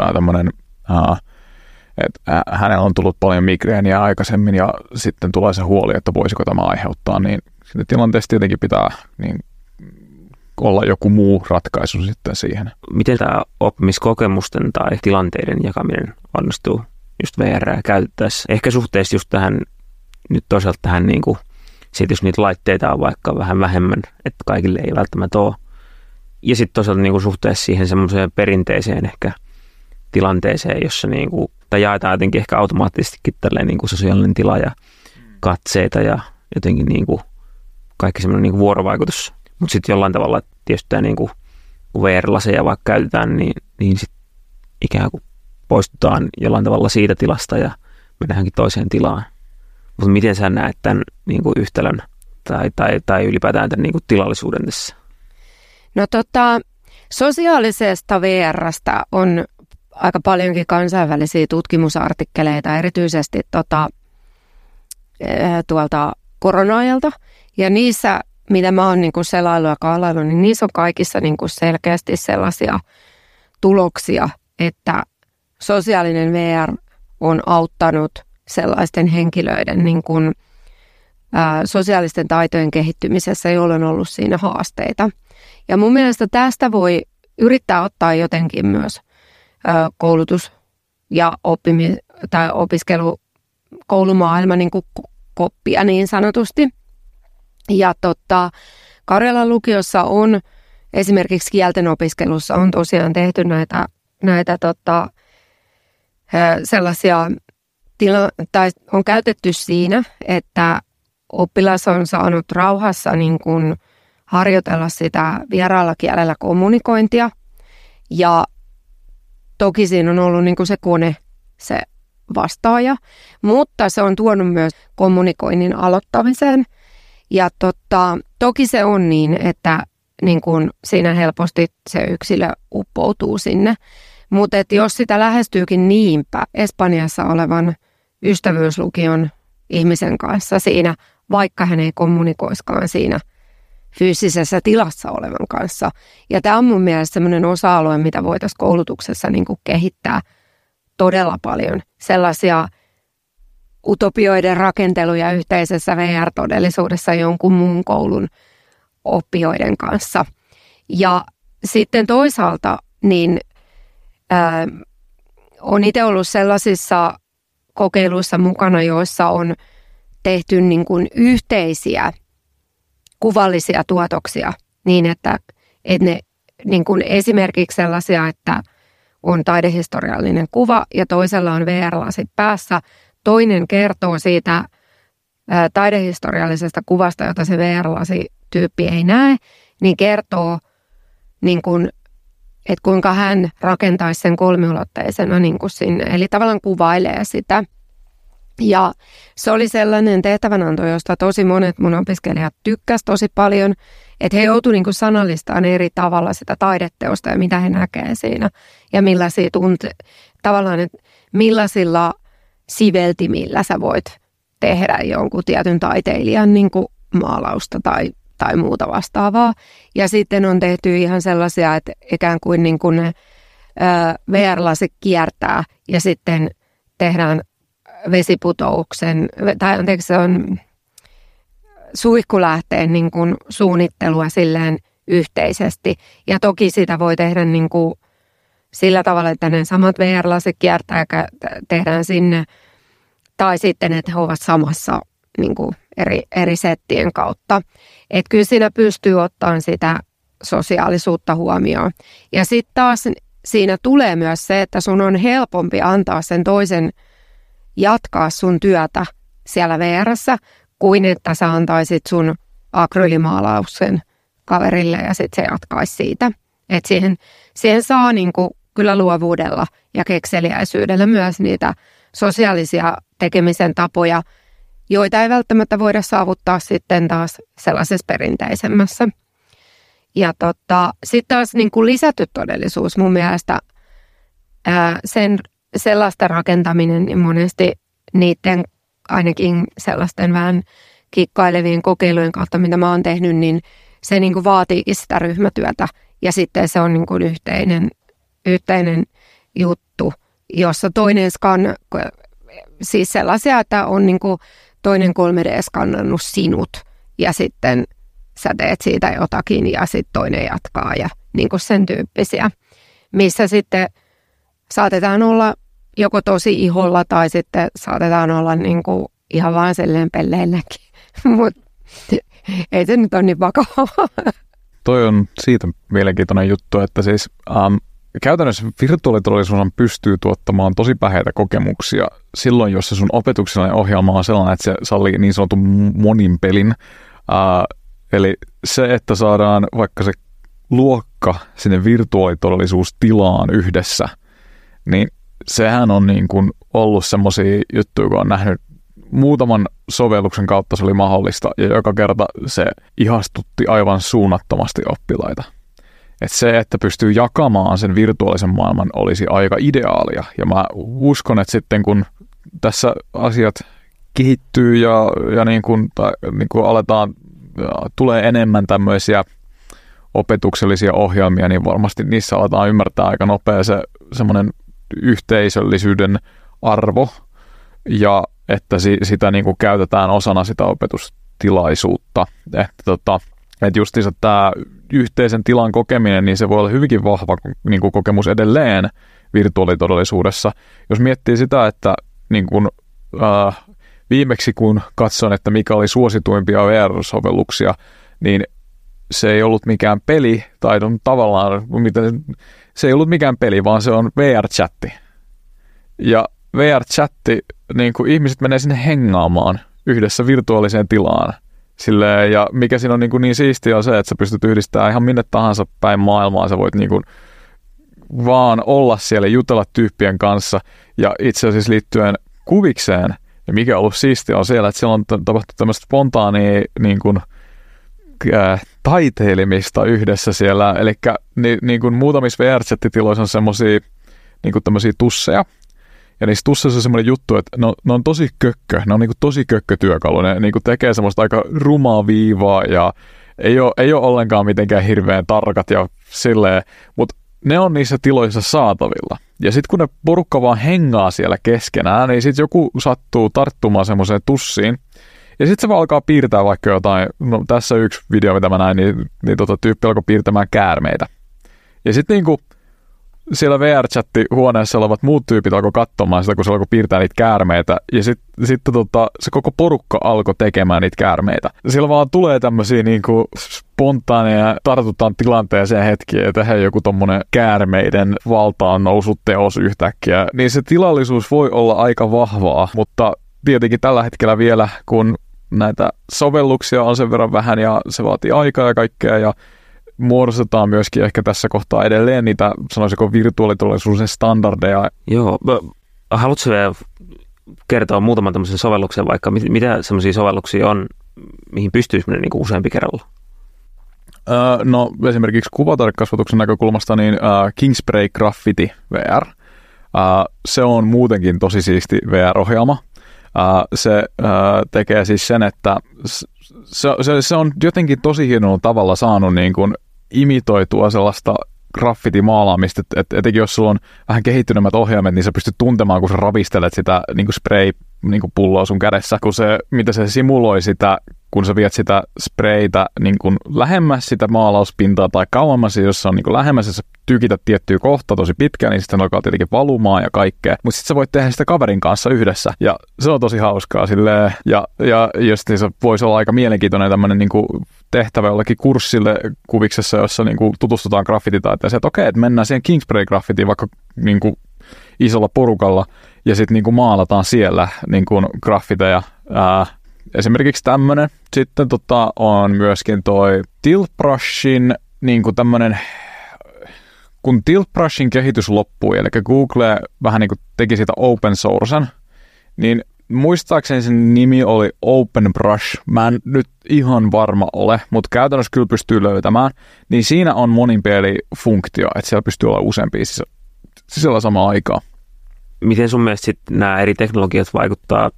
äh, tämmöinen... Äh, että hänellä on tullut paljon migreeniä aikaisemmin ja sitten tulee se huoli, että voisiko tämä aiheuttaa, niin tilanteessa tietenkin pitää niin, olla joku muu ratkaisu sitten siihen. Miten tämä oppimiskokemusten tai tilanteiden jakaminen onnistuu just V R:ää käytettäessä? Ehkä suhteessa just tähän, nyt toisaalta tähän niin kuin Sitten jos niitä laitteita on vaikka vähän vähemmän, että kaikille ei välttämättä ole. Ja sitten toisaalta niin kuin suhteessa siihen semmoiseen perinteiseen ehkä tilanteeseen, jossa niin kuin, tai jaetaan jotenkin ehkä automaattisestikin tälleen niin kuin sosiaalinen tila ja katseita ja jotenkin niin kuin kaikki semmoinen niin kuin vuorovaikutus. Mutta sitten jollain tavalla tietysti tämä niin kuin V R-laseja vaikka käytetään, niin, niin sitten ikään kuin poistutaan jollain tavalla siitä tilasta ja mennäänkin toiseen tilaan. Mutta miten sä näet tämän niin kuin yhtälön tai, tai, tai ylipäätään tämän niin kuin tilallisuuden tässä? No tota, sosiaalisesta V R:stä on aika paljonkin kansainvälisiä tutkimusartikkeleita, erityisesti tota, tuolta korona-ajalta. Ja niissä, mitä mä oon niin kuin selailu ja kaalailu, niin niissä on kaikissa niin kuin selkeästi sellaisia tuloksia, että sosiaalinen V R on auttanut sellaisten henkilöiden niin kuin, ä, sosiaalisten taitojen kehittymisessä, jolloin on ollut siinä haasteita. Ja mun mielestä tästä voi yrittää ottaa jotenkin myös ä, koulutus- ja oppimi- tai opiskelu- koulumaailma niin kuin koppia niin sanotusti. Ja tota, Kaurialan lukiossa on esimerkiksi kielten opiskelussa on tosiaan tehty näitä, näitä tota, sellaisia, tila, tai on käytetty siinä, että oppilas on saanut rauhassa niin kuin harjoitella sitä vieraalla kielellä kommunikointia. Ja toki siinä on ollut niin kuin se kone, se vastaaja, mutta se on tuonut myös kommunikoinnin aloittamiseen. Ja tota, toki se on niin, että niin kun siinä helposti se yksilö uppoutuu sinne. Mutta jos sitä lähestyykin niinpä Espanjassa olevan ystävyyslukion ihmisen kanssa siinä, vaikka hän ei kommunikoiskaan siinä fyysisessä tilassa olevan kanssa. Ja tämä on mun mielestä sellainen osa-alue, mitä voitaisiin koulutuksessa niin kun kehittää todella paljon. Sellaisia utopioiden rakenteluja yhteisessä V R-todellisuudessa jonkun muun koulun oppijoiden kanssa. Ja sitten toisaalta niin ää, on itse ollut sellaisissa kokeiluissa mukana, joissa on tehty niin kuin yhteisiä kuvallisia tuotoksia niin, että, että ne niin kuin esimerkiksi sellaisia, että on taidehistoriallinen kuva ja toisella on V R-lasit päässä. Toinen kertoo siitä ää, taidehistoriallisesta kuvasta, jota se V R-lasityyppi ei näe, niin kertoo, niin kun, että kuinka hän rakentaisi sen kolmiulotteisena niin kun sinne. Eli tavallaan kuvailee sitä. Ja se oli sellainen tehtävänanto, josta tosi monet mun opiskelijat tykkäsivät tosi paljon, että he joutuivat niin kun sanallistamaan eri tavalla sitä taideteosta ja mitä he näkee siinä. Ja millaisia tunte- tavallaan, että millaisilla siveltimillä sä voit tehdä jonkun tietyn taiteilijan niin kuin maalausta tai, tai muuta vastaavaa. Ja sitten on tehty ihan sellaisia, että ikään kuin, niin kuin ne V R-lasit kiertää ja sitten tehdään vesiputouksen, tai anteeksi se on suihkulähteen niin kuin suunnittelua silleen yhteisesti. Ja toki sitä voi tehdä niin kuin sillä tavalla, että ne samat V R-lasit kiertää ja tehdään sinne, tai sitten, että he ovat samassa niin kuin eri, eri settien kautta. Että kyllä siinä pystyy ottamaan sitä sosiaalisuutta huomioon. Ja sitten taas siinä tulee myös se, että sun on helpompi antaa sen toisen jatkaa sun työtä siellä V R:ssä, kuin että sä antaisit sun akryylimaalauksen kaverille ja sitten se jatkaisi siitä. Että siihen, siihen saa niin kuin kyllä luovuudella ja kekseliäisyydellä myös niitä sosiaalisia tekemisen tapoja, joita ei välttämättä voida saavuttaa sitten taas sellaisessa perinteisemmässä. Ja tota, sitten taas niin kuin lisätty todellisuus mun mielestä, ää, sen, sellaista rakentaminen niin monesti niiden ainakin sellaisten vähän kikkailevien kokeilujen kautta, mitä mä oon tehnyt, niin se niin kuin vaatiikin sitä ryhmätyötä. Ja sitten se on niin kuin yhteinen, yhteinen juttu, jossa toinen skan, siis sellaisia, että on niin kuin toinen kolme D-skannannut sinut ja sitten sä teet siitä jotakin ja sitten toinen jatkaa ja niin kuin sen tyyppisiä, missä sitten saatetaan olla joko tosi iholla tai sitten saatetaan olla niin kuin ihan vaan silleen pelleilläkin, mutta Ei se nyt ole niin vakavaa. Toi on siitä mielenkiintoinen juttu, että siis ähm, käytännössä virtuaalitodellisuus pystyy tuottamaan tosi päheitä kokemuksia silloin, jos se sun opetuksellinen ohjelma on sellainen, että se sallii niin sanotun monin pelin. Äh, eli se, että saadaan vaikka se luokka sinne virtuaalitodellisuustilaan yhdessä, niin sehän on niin kuin ollut semmoisia juttuja, kun on nähnyt muutaman sovelluksen kautta se oli mahdollista, ja joka kerta se ihastutti aivan suunnattomasti oppilaita. Et se, että pystyy jakamaan sen virtuaalisen maailman, olisi aika ideaalia. Ja mä uskon, että sitten kun tässä asiat kehittyy ja, ja niin kun, tai, niin kun aletaan, tulee enemmän tämmöisiä opetuksellisia ohjelmia, niin varmasti niissä aletaan ymmärtää aika nopea se semmoinen yhteisöllisyyden arvo, ja että si- sitä niin kuin käytetään osana sitä opetustilaisuutta. Että tota, et justiinsa tämä yhteisen tilan kokeminen, niin se voi olla hyvinkin vahva niin kuin kokemus edelleen virtuaalitodellisuudessa. Jos miettii sitä, että niin kuin, äh, viimeksi kun katsoin, että mikä oli suosituimpia V R-sovelluksia, niin se ei ollut mikään peli, tai on tavallaan, miten, se ei ollut mikään peli, vaan se on V R-chatti. Ja V R-chatti, niin kuin ihmiset menee sinne hengaamaan yhdessä virtuaaliseen tilaan. Silleen, ja mikä siinä on niin, kuin niin siistiä on se, että sä pystyt yhdistämään ihan minne tahansa päin maailmaa. Sä voit niin kuin vaan olla siellä, jutella tyyppien kanssa. Ja itse asiassa liittyen kuvikseen, ja mikä on ollut siistiä on siellä, että siellä on tapahtunut tämmöistä spontaania niin kuin taiteilemista yhdessä siellä. Eli niin, niin kuin muutamissa V R-chattitiloissa on semmoisia niin kuin tämmöisiä tusseja. Ja niissä tussissa on semmoinen juttu, että ne on, ne on tosi kökkö, ne on niinku tosi kökkötyökalu. Ne niinku tekee semmoista aika rumaa viivaa ja ei ole, ei ole ollenkaan mitenkään hirveän tarkat ja silleen. Mutta ne on niissä tiloissa saatavilla. Ja sitten kun ne porukka vaan hengaa siellä keskenään, niin sitten joku sattuu tarttumaan semmoiseen tussiin. Ja sitten se vaan alkaa piirtää vaikka jotain, no tässä yksi video, mitä mä näin, niin, niin tota, tyyppi alkoi piirtämään käärmeitä. Ja sitten niinku siellä V R-chatti-huoneessa olevat muut tyypit alkoi katsomaan sitä, kun se alkoi piirtää niitä käärmeitä. Ja sitten sit, tota, se koko porukka alkoi tekemään niitä käärmeitä. Siellä vaan tulee tämmöisiä niinku spontaaneja, tartutaan tilanteeseen hetkiä, että hei, joku tommonen käärmeiden valtaan noussut teos yhtäkkiä. Niin se tilallisuus voi olla aika vahvaa, mutta tietenkin tällä hetkellä vielä, kun näitä sovelluksia on sen verran vähän ja se vaatii aikaa ja kaikkea ja muodostetaan myöskin ehkä tässä kohtaa edelleen niitä, sanoisiko, virtuaalitodellisuuden standardeja. Joo. Haluatko kertoa muutaman tämmöisen sovelluksen vaikka? Mitä semmoisia sovelluksia on, mihin pystyisi mennä niin kuin useampi kerralla? Öö, no esimerkiksi kuvatarkasvatuksen näkökulmasta niin äh, Kingspray Graffiti V R. Äh, se on muutenkin tosi siisti V R-ohjelma. Äh, se äh, tekee siis sen, että se, se, se on jotenkin tosi hienolla tavalla saanut niin kuin imitoitua sellaista graffitimaalaamista, että et, etenkin jos sulla on vähän kehittyneemmät ohjelmat, niin sä pystyt tuntemaan, kun sä ravistelet sitä niin kuin spray-pulloa niin sun kädessä, kun se, mitä se simuloi sitä, kun sä viet sitä spraytä niin kuin lähemmäs sitä maalauspintaa tai kauemmas, jos se on niin kuin lähemmäs, ja sä tykität tiettyä kohtaa tosi pitkään, niin sitten alkaa tietenkin valumaan ja kaikkea. Mutta sitten sä voit tehdä sitä kaverin kanssa yhdessä, ja se on tosi hauskaa silleen. Ja, ja just niin se voisi olla aika mielenkiintoinen tämmöinen niin kuin tehtävä jollekin kurssille kuviksessa, jossa niin kuin tutustutaan graffititaiteeseen, että okei, että mennään siihen Kingspray-graffitiin vaikka niin kuin isolla porukalla, ja sitten niin kuin maalataan siellä niin kuin graffiteja. Ää, Esimerkiksi tämmönen. Sitten tota, on myöskin toi Tilt Brushin, niin kuin tämmönen, kun Tilt Brushin kehitys loppui, eli Google vähän niin kuin teki siitä open sourcen, niin muistaakseni sen nimi oli Open Brush. Mä en nyt ihan varma ole, mutta käytännössä kyllä pystyy löytämään. Niin siinä on monin pelifunktio, että siellä pystyy olla useampia sisällä samaan aikaan. Miten sun mielestä sit nämä eri teknologiat vaikuttaa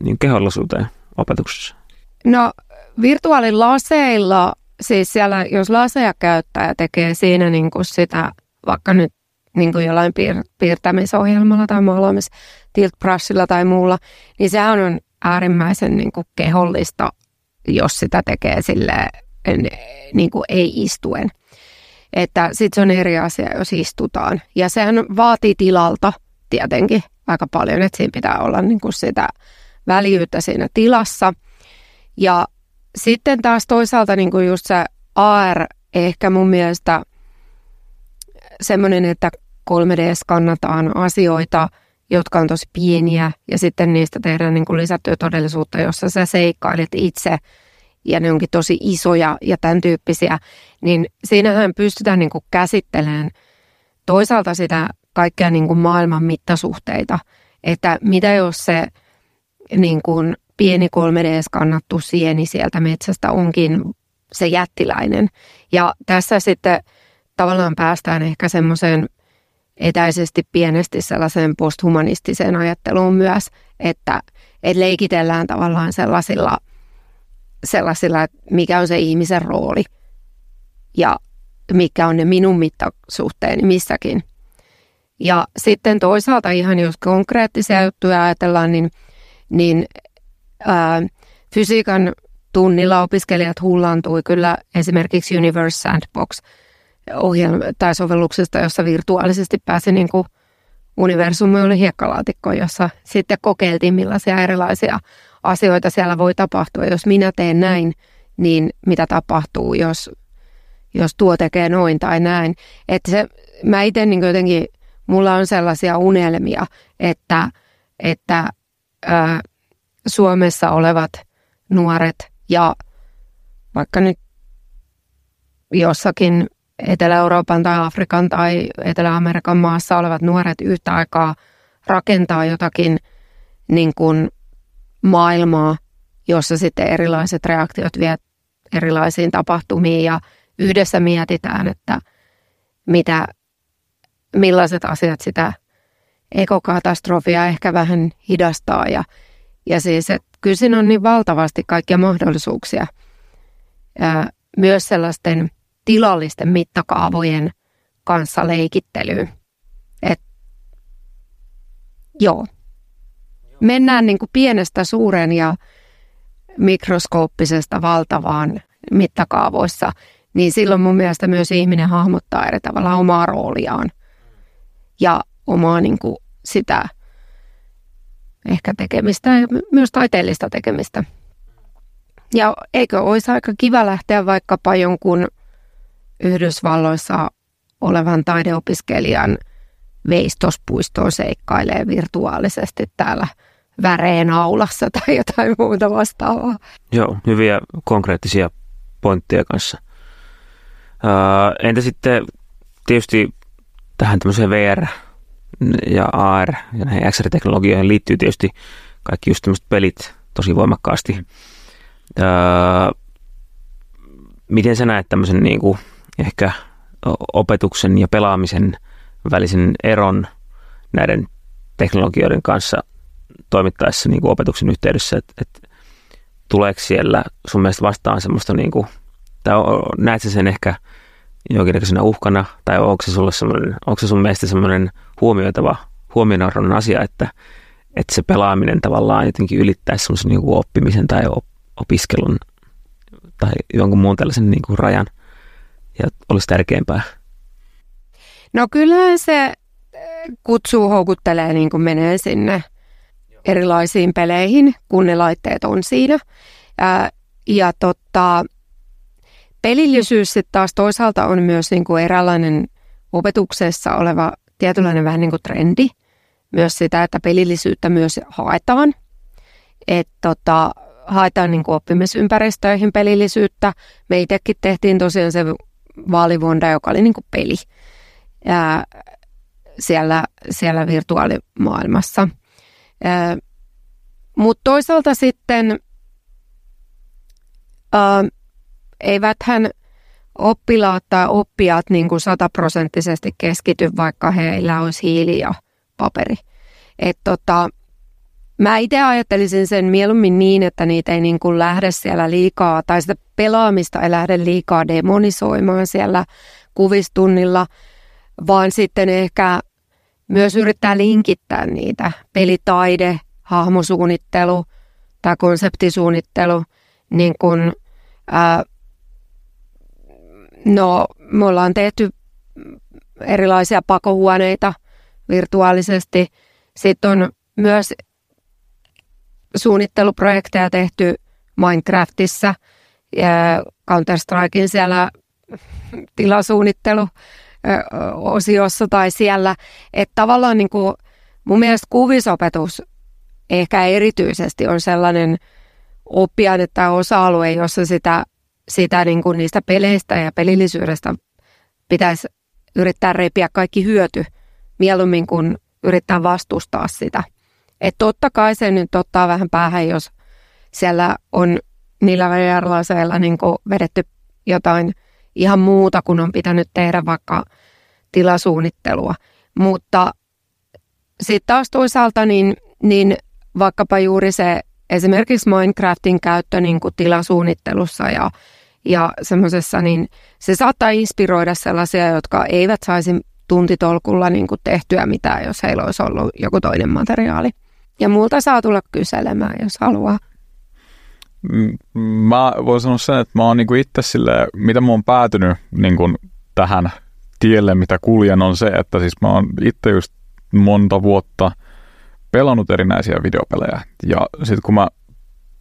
niin kehollisuuteen opetuksessa? No virtuaalilaseilla, siis siellä jos laseja käyttää ja tekee siinä niin kuin sitä, vaikka nyt niin kuin jollain piir- piirtämisohjelmalla tai maalaamissa Tilt Brushilla tai muulla, niin sehän on äärimmäisen niin kuin kehollista, jos sitä tekee silleen niin kuin ei istuen. Että sit se on eri asia, jos istutaan. Ja sehän vaatii tilalta tietenkin aika paljon, että siinä pitää olla niin kuin sitä väliyttä siinä tilassa. Ja Sitten taas toisaalta niin kuin just se A R, ehkä mun mielestä semmoinen, että kolme D-skannataan asioita, jotka on tosi pieniä, ja sitten niistä tehdään niin kuin lisättyä todellisuutta, jossa sä seikkailet itse, ja ne onkin tosi isoja ja tämän tyyppisiä, niin siinähän pystytään niin kuin käsittelemään toisaalta sitä kaikkea niin kuin maailman mittasuhteita, että mitä jos se niin kuin pieni kolme D-skannattu sieni sieltä metsästä onkin se jättiläinen. Ja tässä sitten tavallaan päästään ehkä semmoiseen etäisesti pienesti sellaiseen posthumanistiseen ajatteluun myös, että et leikitellään tavallaan sellaisilla, sellaisilla, että mikä on se ihmisen rooli ja mikä on ne minun mittasuhteeni missäkin. Ja sitten toisaalta ihan jos konkreettisia juttuja ajatellaan, niin, niin ää, fysiikan tunnilla opiskelijat hullantui kyllä esimerkiksi Universe Sandbox -ohjelma- tai sovelluksesta, jossa virtuaalisesti pääsi niin kuin universumille hiekkalaatikkoon, jossa sitten kokeiltiin millaisia erilaisia asioita siellä voi tapahtua. Jos minä teen näin, niin mitä tapahtuu, jos, jos tuo tekee noin tai näin. Että se, mä itse niin jotenkin, mulla on sellaisia unelmia, että, että ää, Suomessa olevat nuoret ja vaikka nyt jossakin Etelä-Euroopan tai Afrikan tai Etelä-Amerikan maassa olevat nuoret yhtä aikaa rakentaa jotakin niin kuin maailmaa, jossa sitten erilaiset reaktiot vie erilaisiin tapahtumiin ja yhdessä mietitään, että mitä, millaiset asiat sitä ekokatastrofia ehkä vähän hidastaa ja, ja siis, että kyllä siinä on niin valtavasti kaikkia mahdollisuuksia ää, myös sellaisten tilallisten mittakaavojen kanssa leikittelyyn. Et, joo. Mennään niin kuin pienestä suuren ja mikroskooppisesta valtavaan mittakaavoissa, niin silloin mun mielestä myös ihminen hahmottaa eri tavalla omaa rooliaan ja omaa niin kuin sitä ehkä tekemistä ja myös taiteellista tekemistä. Ja eikö olisi aika kiva lähteä vaikkapa jonkun Yhdysvalloissa olevan taideopiskelijan veistospuistoon seikkailee virtuaalisesti täällä väreen aulassa tai jotain muuta vastaavaa. Joo, hyviä konkreettisia pointteja kanssa. Öö, entä sitten tietysti tähän tämmöiseen V R ja A R ja näihin X R-teknologioihin liittyy tietysti kaikki just tämmöiset pelit tosi voimakkaasti. Öö, miten sä näet tämmöisen niin kuin ehkä opetuksen ja pelaamisen välisen eron näiden teknologioiden kanssa toimittaessa niin kuin opetuksen yhteydessä, että et, tuleeko siellä sun mielestä vastaan semmoista, niin kuin, tai näet sä sen ehkä jonkinnäköisenä uhkana, tai onko se, sulle onko se sun mielestä semmoinen huomioitava, huomioinarvoinen asia, että, että se pelaaminen tavallaan jotenkin ylittäisi semmoisen niin kuin oppimisen tai op, opiskelun tai jonkun muun tällaisen niin kuin rajan ja olisi tärkeämpää? No kyllähän se kutsuu houkuttelee niin kuin menee sinne erilaisiin peleihin, kun ne laitteet on siinä. Ja, ja tota, pelillisyys sitten taas toisaalta on myös niin kuin eräänlainen opetuksessa oleva tietynlainen vähän niin kuin trendi. Myös sitä, että pelillisyyttä myös haetaan. Että tota, haetaan niin kuin oppimisympäristöihin pelillisyyttä. Me itsekin tehtiin tosiaan se vaalivonda, joka oli niin kuin peli ää, siellä, siellä virtuaalimaailmassa. Mutta toisaalta sitten ää, eiväthän oppilaat tai oppijat niin kuin sataprosenttisesti keskity, vaikka heillä olisi hiili ja paperi. Et tota, mä itse ajattelisin sen mieluummin niin, että niitä ei niin kuin lähde siellä liikaa, tai sitä pelaamista ei lähde liikaa demonisoimaan siellä kuvistunnilla, vaan sitten ehkä myös yrittää linkittää niitä pelitaide, hahmosuunnittelu tai konseptisuunnittelu. Niin kun, ää, no, me ollaan tehty erilaisia pakohuoneita virtuaalisesti. Sitten on myös suunnitteluprojekteja tehty Minecraftissa, Counter-Striken siellä tilasuunnittelu-osiossa tai siellä. Että tavallaan niin kuin mun mielestä kuvisopetus ehkä erityisesti on sellainen oppiaine tai osa-alue, jossa sitä, sitä niin kuin niistä peleistä ja pelillisyydestä pitäisi yrittää repiä kaikki hyöty mieluummin kuin yrittää vastustaa sitä. Että totta kai se nyt ottaa vähän päähän, jos siellä on niillä V R-laseilla niin kuin vedetty jotain ihan muuta, kun on pitänyt tehdä vaikka tilasuunnittelua. Mutta sitten taas toisaalta niin, niin vaikkapa juuri se esimerkiksi Minecraftin käyttö niin kuin tilasuunnittelussa ja, ja semmoisessa, niin se saattaa inspiroida sellaisia, jotka eivät saisi tuntitolkulla niin kuin tehtyä mitään, jos heillä olisi ollut joku toinen materiaali. Ja multa saa tulla kyselemään, jos haluaa. Mä voin sanoa sen, että mä oon niinku itse silleen, mitä mä oon päätynyt niinku tähän tielle, mitä kuljen, on se, että siis mä oon itse just monta vuotta pelannut erinäisiä videopelejä. Ja sit kun mä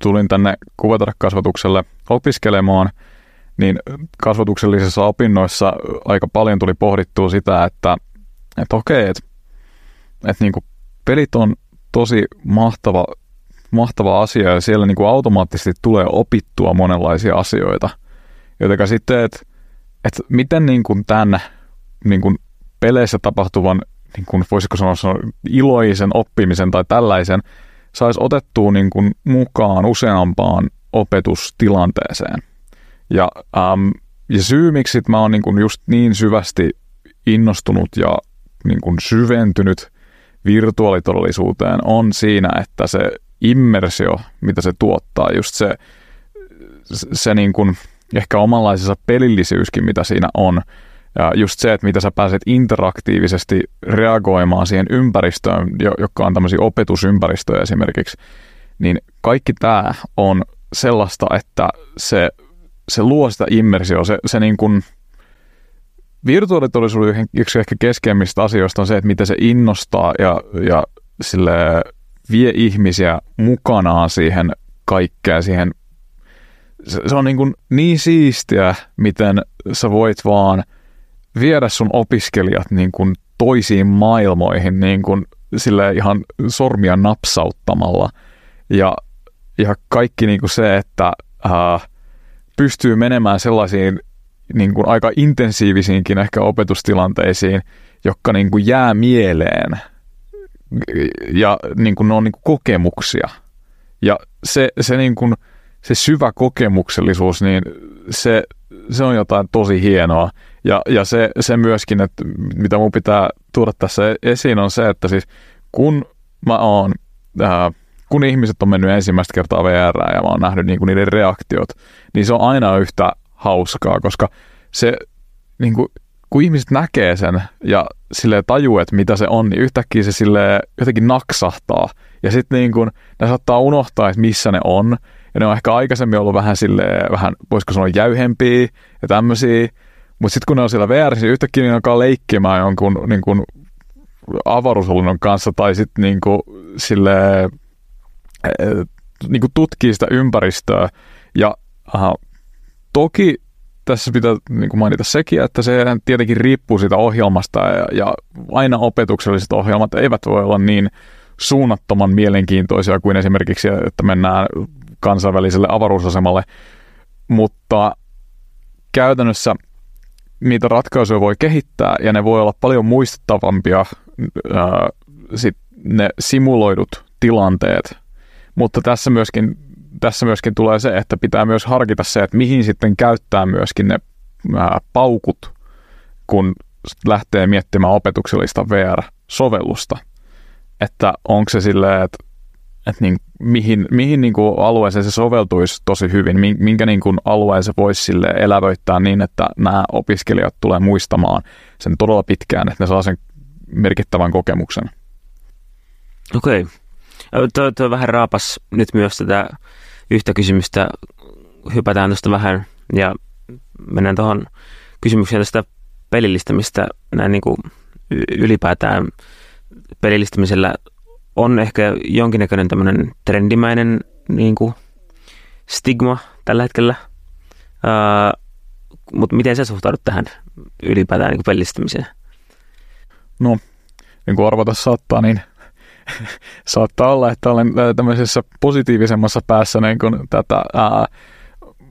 tulin tänne kuvataidekasvatukselle opiskelemaan, niin kasvatuksellisissa opinnoissa aika paljon tuli pohdittua sitä, että, että okei, että, että niinku pelit on tosi mahtava mahtava asia ja siellä niin kuin automaattisesti tulee opittua monenlaisia asioita. Jotenka sitten, että et miten niin kuin tämän niin kuin peleissä tapahtuvan, niin kuin voisiko sanoa iloisen oppimisen tai tällaisen, saisi otettua niin kuin mukaan useampaan opetustilanteeseen. Ja, äm, ja syy, miksi mä oon niin kuin just niin syvästi innostunut ja niin kuin syventynyt virtuaalitodellisuuteen, on siinä, että se immersio, mitä se tuottaa, just se, se, se niin kuin ehkä omanlaisensa pelillisyyskin, mitä siinä on, ja just se, että mitä sä pääset interaktiivisesti reagoimaan siihen ympäristöön, joka on tämmöisiä opetusympäristöjä esimerkiksi, niin kaikki tämä on sellaista, että se, se luo sitä immersioa, se, se niin kuin virtuaalitodellisuuden yksi ehkä keskeimmistä asioista on se, että mitä se innostaa ja, ja silleen vie ihmisiä mukanaan siihen kaikkea, siihen. Se, se on niin kuin niin siistiä, miten sä voit vaan viedä sun opiskelijat niin kuin toisiin maailmoihin niin kuin silleen ihan sormia napsauttamalla. Ja, ja kaikki niin kuin se, että ää, pystyy menemään sellaisiin niin kuin aika intensiivisiinkin ehkä opetustilanteisiin, jotka niin kuin jää mieleen. Ja niin kuin ne on niin kuin kokemuksia. Ja se, se, niin kuin, se syvä kokemuksellisuus, niin se, se on jotain tosi hienoa. Ja, ja se, se myöskin, että mitä mun pitää tuoda tässä esiin, on se, että siis kun mä oon, ää, kun ihmiset on mennyt ensimmäistä kertaa V R:ään ja mä oon nähnyt niin kuin niiden reaktiot, niin se on aina yhtä hauskaa, koska se niin kuin, kun ihmiset näkee sen ja sille tajuu, että mitä se on, niin yhtäkkiä se sille jotenkin naksahtaa. Ja sitten niin kun ne saattaa unohtaa, että missä ne on. Ja ne on ehkä aikaisemmin ollut vähän silleen, vähän, voisiko sanoa, jäyhempiä ja tämmöisiä. Mutta sitten kun ne on siellä V R:ssä, niin yhtäkkiä ne alkaa leikkimään jonkun niin kun avaruusolennon kanssa tai sitten niin kun silleen niin kun tutkii sitä ympäristöä. Ja aha, toki tässä pitää niin kuin mainita sekin, että se tietenkin riippuu siitä ohjelmasta ja, ja aina opetukselliset ohjelmat eivät voi olla niin suunnattoman mielenkiintoisia kuin esimerkiksi, että mennään kansainväliselle avaruusasemalle, mutta käytännössä niitä ratkaisuja voi kehittää ja ne voi olla paljon muistettavampia ää, sit ne simuloidut tilanteet, mutta tässä myöskin Tässä myöskin tulee se, että pitää myös harkita se, että mihin sitten käyttää myöskin ne ää, paukut, kun lähtee miettimään opetuksellista V R-sovellusta. Että onko se silleen, että, että niin, mihin, mihin niin kuin alueeseen se soveltuisi tosi hyvin, minkä niin kuin alueen se voisi sille elävöittää niin, että nämä opiskelijat tulee muistamaan sen todella pitkään, että ne saa sen merkittävän kokemuksen. Okei. Okay. Tuo, tuo vähän raapas nyt myös tätä yhtä kysymystä. Hypätään tuosta vähän ja mennään tuohon kysymykseen tästä pelillistämistä. Näin niin kuin ylipäätään pelillistämisellä on ehkä jonkinnäköinen tämmöinen trendimäinen niin kuin stigma tällä hetkellä. Öö, mutta miten sä suhtaudut tähän ylipäätään niin kuin pelillistämiseen? No, niin kuin arvata saattaa, niin saattaa olla, että olen tämmöisessä positiivisemmassa päässä niin kuin tätä... Ää,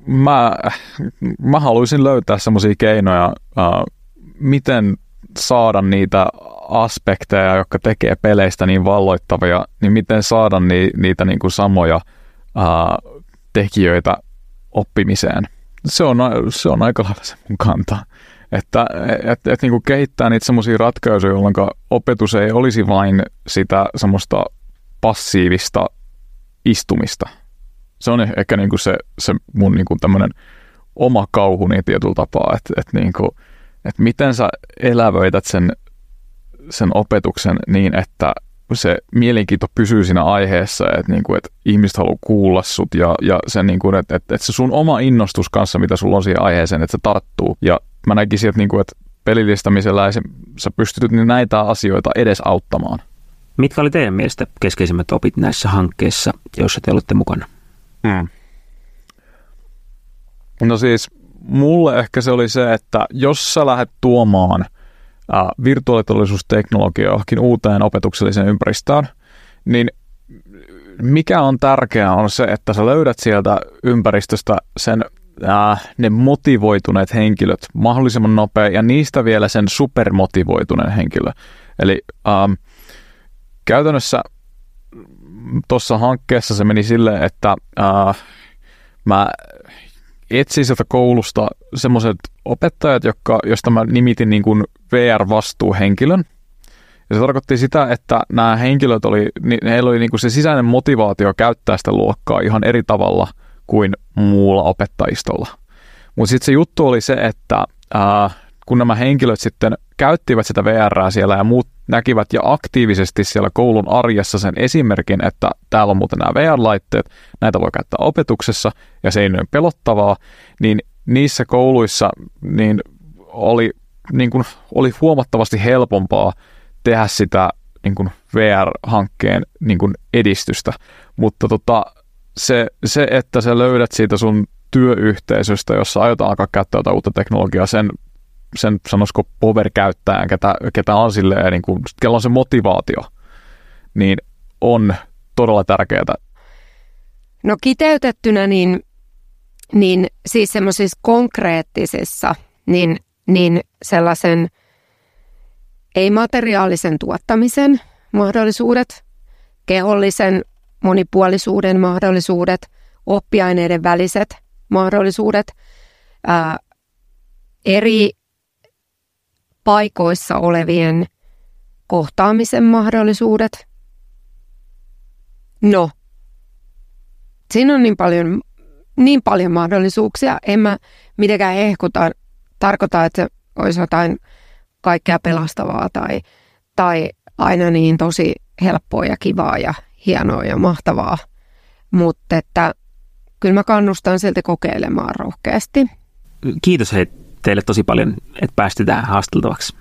Mä, mä haluaisin löytää semmoisia keinoja, äh, miten saada niitä aspekteja, jotka tekee peleistä niin valloittavia, niin miten saada ni, niitä niin kuin samoja äh, tekijöitä oppimiseen. Se on, se on aika lailla se mun kanta. Että et, et niin kuin kehittää niitä semmoisia ratkaisuja, jolloin opetus ei olisi vain sitä semmoista passiivista istumista. Se on ehkä niinku se, se mun niinku tämmönen oma kauhuni tietyllä tapaa, että et niinku, et miten sä elävöität sen, sen opetuksen niin, että se mielenkiinto pysyy siinä aiheessa, että niinku, et ihmiset haluaa kuulla sut ja, ja niinku, että et, et se sun oma innostus kanssa, mitä sulla on siihen aiheeseen, että se tarttuu. Ja mä näkisin, että niinku, et pelillistämisellä se, sä pystyt niin näitä asioita edes auttamaan. Mitkä oli teidän mielestä keskeisimmät opit näissä hankkeissa, joissa te olette mukana? Hmm. No siis mulle ehkä se oli se, että jos sä lähdet tuomaan ää, virtuaalitodellisuusteknologiaa johonkin uuteen opetukselliseen ympäristöön, niin mikä on tärkeää on se, että sä löydät sieltä ympäristöstä sen, ää, ne motivoituneet henkilöt mahdollisimman nopea ja niistä vielä sen supermotivoituneen henkilö. Eli ää, käytännössä tuossa hankkeessa se meni silleen, että ää, mä etsin sieltä koulusta semmoiset opettajat, jotka, josta mä nimitin niin kuin V R-vastuuhenkilön. Ja se tarkoitti sitä, että nämä henkilöt, oli, heillä oli niin kuin se sisäinen motivaatio käyttää sitä luokkaa ihan eri tavalla kuin muulla opettajistolla. Mutta sitten se juttu oli se, että ää, kun nämä henkilöt sitten käyttivät sitä V R:ää siellä ja muut näkivät ja aktiivisesti siellä koulun arjessa sen esimerkin, että täällä on muuten nämä V R-laitteet, näitä voi käyttää opetuksessa ja se ei ole pelottavaa, niin niissä kouluissa niin oli, niin kuin, oli huomattavasti helpompaa tehdä sitä niin kuin V R-hankkeen niin kuin edistystä. Mutta tota, se, se, että sä löydät siitä sun työyhteisöstä, jossa aiotaan alkaa käyttää jotain uutta teknologiaa, sen sen sanoisiko power-käyttäjän, ketä, ketä on silleen, niin kuin, kello on se motivaatio, niin on todella tärkeää. No kiteytettynä, niin, niin siis semmoisissa konkreettisissa, niin, niin sellaisen ei-materiaalisen tuottamisen mahdollisuudet, kehollisen monipuolisuuden mahdollisuudet, oppiaineiden väliset mahdollisuudet, ää, eri paikoissa olevien kohtaamisen mahdollisuudet. No, siinä on niin paljon, niin paljon mahdollisuuksia. En mä mitenkään ehkuta, tarkoita, että olisi jotain kaikkea pelastavaa tai, tai aina niin tosi helppoa ja kivaa ja hienoa ja mahtavaa. Mutta että kyllä mä kannustan silti kokeilemaan rohkeasti. Kiitos hei. Teille tosi paljon, että pääsitte tähän haasteltavaksi.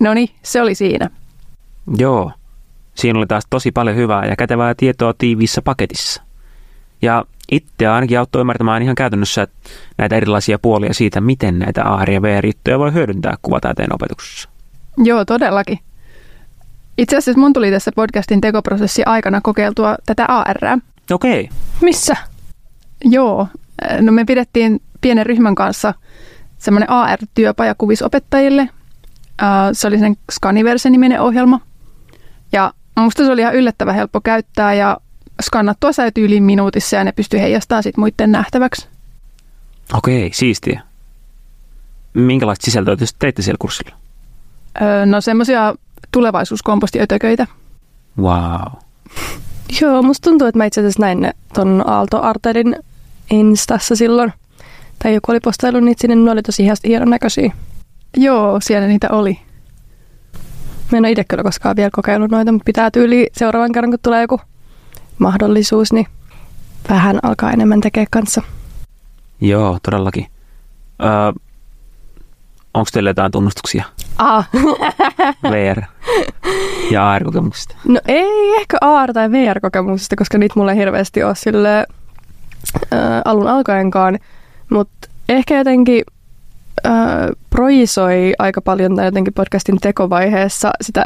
No niin, se oli siinä. Joo, siinä oli taas tosi paljon hyvää ja kätevää tietoa tiiviissä paketissa. Ja itse ainakin auttoi ymmärtämään ihan käytännössä näitä erilaisia puolia siitä, miten näitä A R- ja V R-juttuja voi hyödyntää kuvataiteen opetuksessa. Joo, todellakin. Itse asiassa mun tuli tässä podcastin tekoprosessin aikana kokeiltua tätä A R:ää. Okei. Okay. Missä? Joo. No me pidettiin pienen ryhmän kanssa semmoinen A R-työpaja kuvisopettajille. Se oli sen Scaniverse-niminen ohjelma. Ja musta se oli ihan yllättävän helppo käyttää ja skannattua sai tyyliin minuutissa ja ne pystyi heijastamaan sit muiden nähtäväksi. Okei, okay, siistiä. Minkälaista sisältöä teitte siellä kurssilla? No semmoisia... tulevaisuuskompostiötököitä. Wow. Joo, musta tuntuu, että mä itse asiassa näin ton Aalto Arterin Instassa silloin. Tai joku oli postailu niitä sinne, ne oli tosi hienon näköisiä. Joo, siellä niitä oli. Mä en ole itse kyllä koskaan vielä kokeillut noita, mutta pitää tyyliin seuraavan kerran, kun tulee joku mahdollisuus, niin vähän alkaa enemmän tekee kanssa. Joo, todellakin. Öö, Onko teillä jotain tunnustuksia? Ah. V R ja A R-kokemuksista? No ei ehkä A R- tai V R-kokemuksista, koska niitä mulla ei hirveästi ole sille, ää, alun alkaenkaan. Mutta ehkä jotenkin ää, projisoi aika paljon tai jotenkin podcastin tekovaiheessa sitä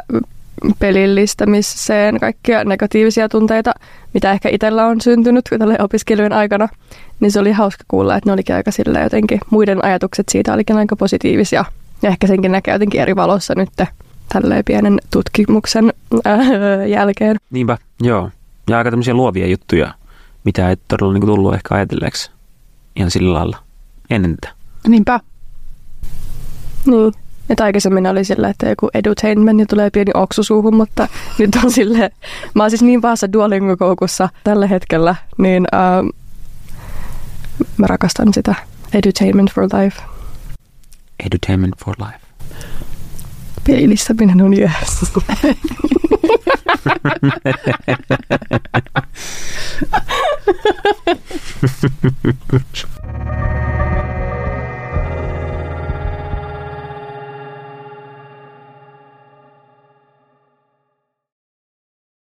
pelillistämiseen kaikkia negatiivisia tunteita, mitä ehkä itsellä on syntynyt opiskelujen aikana, niin se oli hauska kuulla, että ne olikin aika sillä jotenkin, muiden ajatukset siitä olikin aika positiivisia. Ja ehkä senkin näkee jotenkin eri valossa nyt tälleen pienen tutkimuksen ää, jälkeen. Niinpä, joo. Ja aika tämmöisiä luovia juttuja, mitä ei todella niin kuin tullut ehkä ajatelleeksi ihan sillä lailla ennen tätä. Niinpä. Niin. Että aikaisemmin oli sillä, että joku edutainment ja tulee pieni oksu suuhun, mutta nyt on silleen, mä oon siis niin pahassa Duolingo-koukussa tällä hetkellä, niin ähm, mä rakastan sitä. Edutainment for life. Edutainment for life. Pelillistäminen on yes.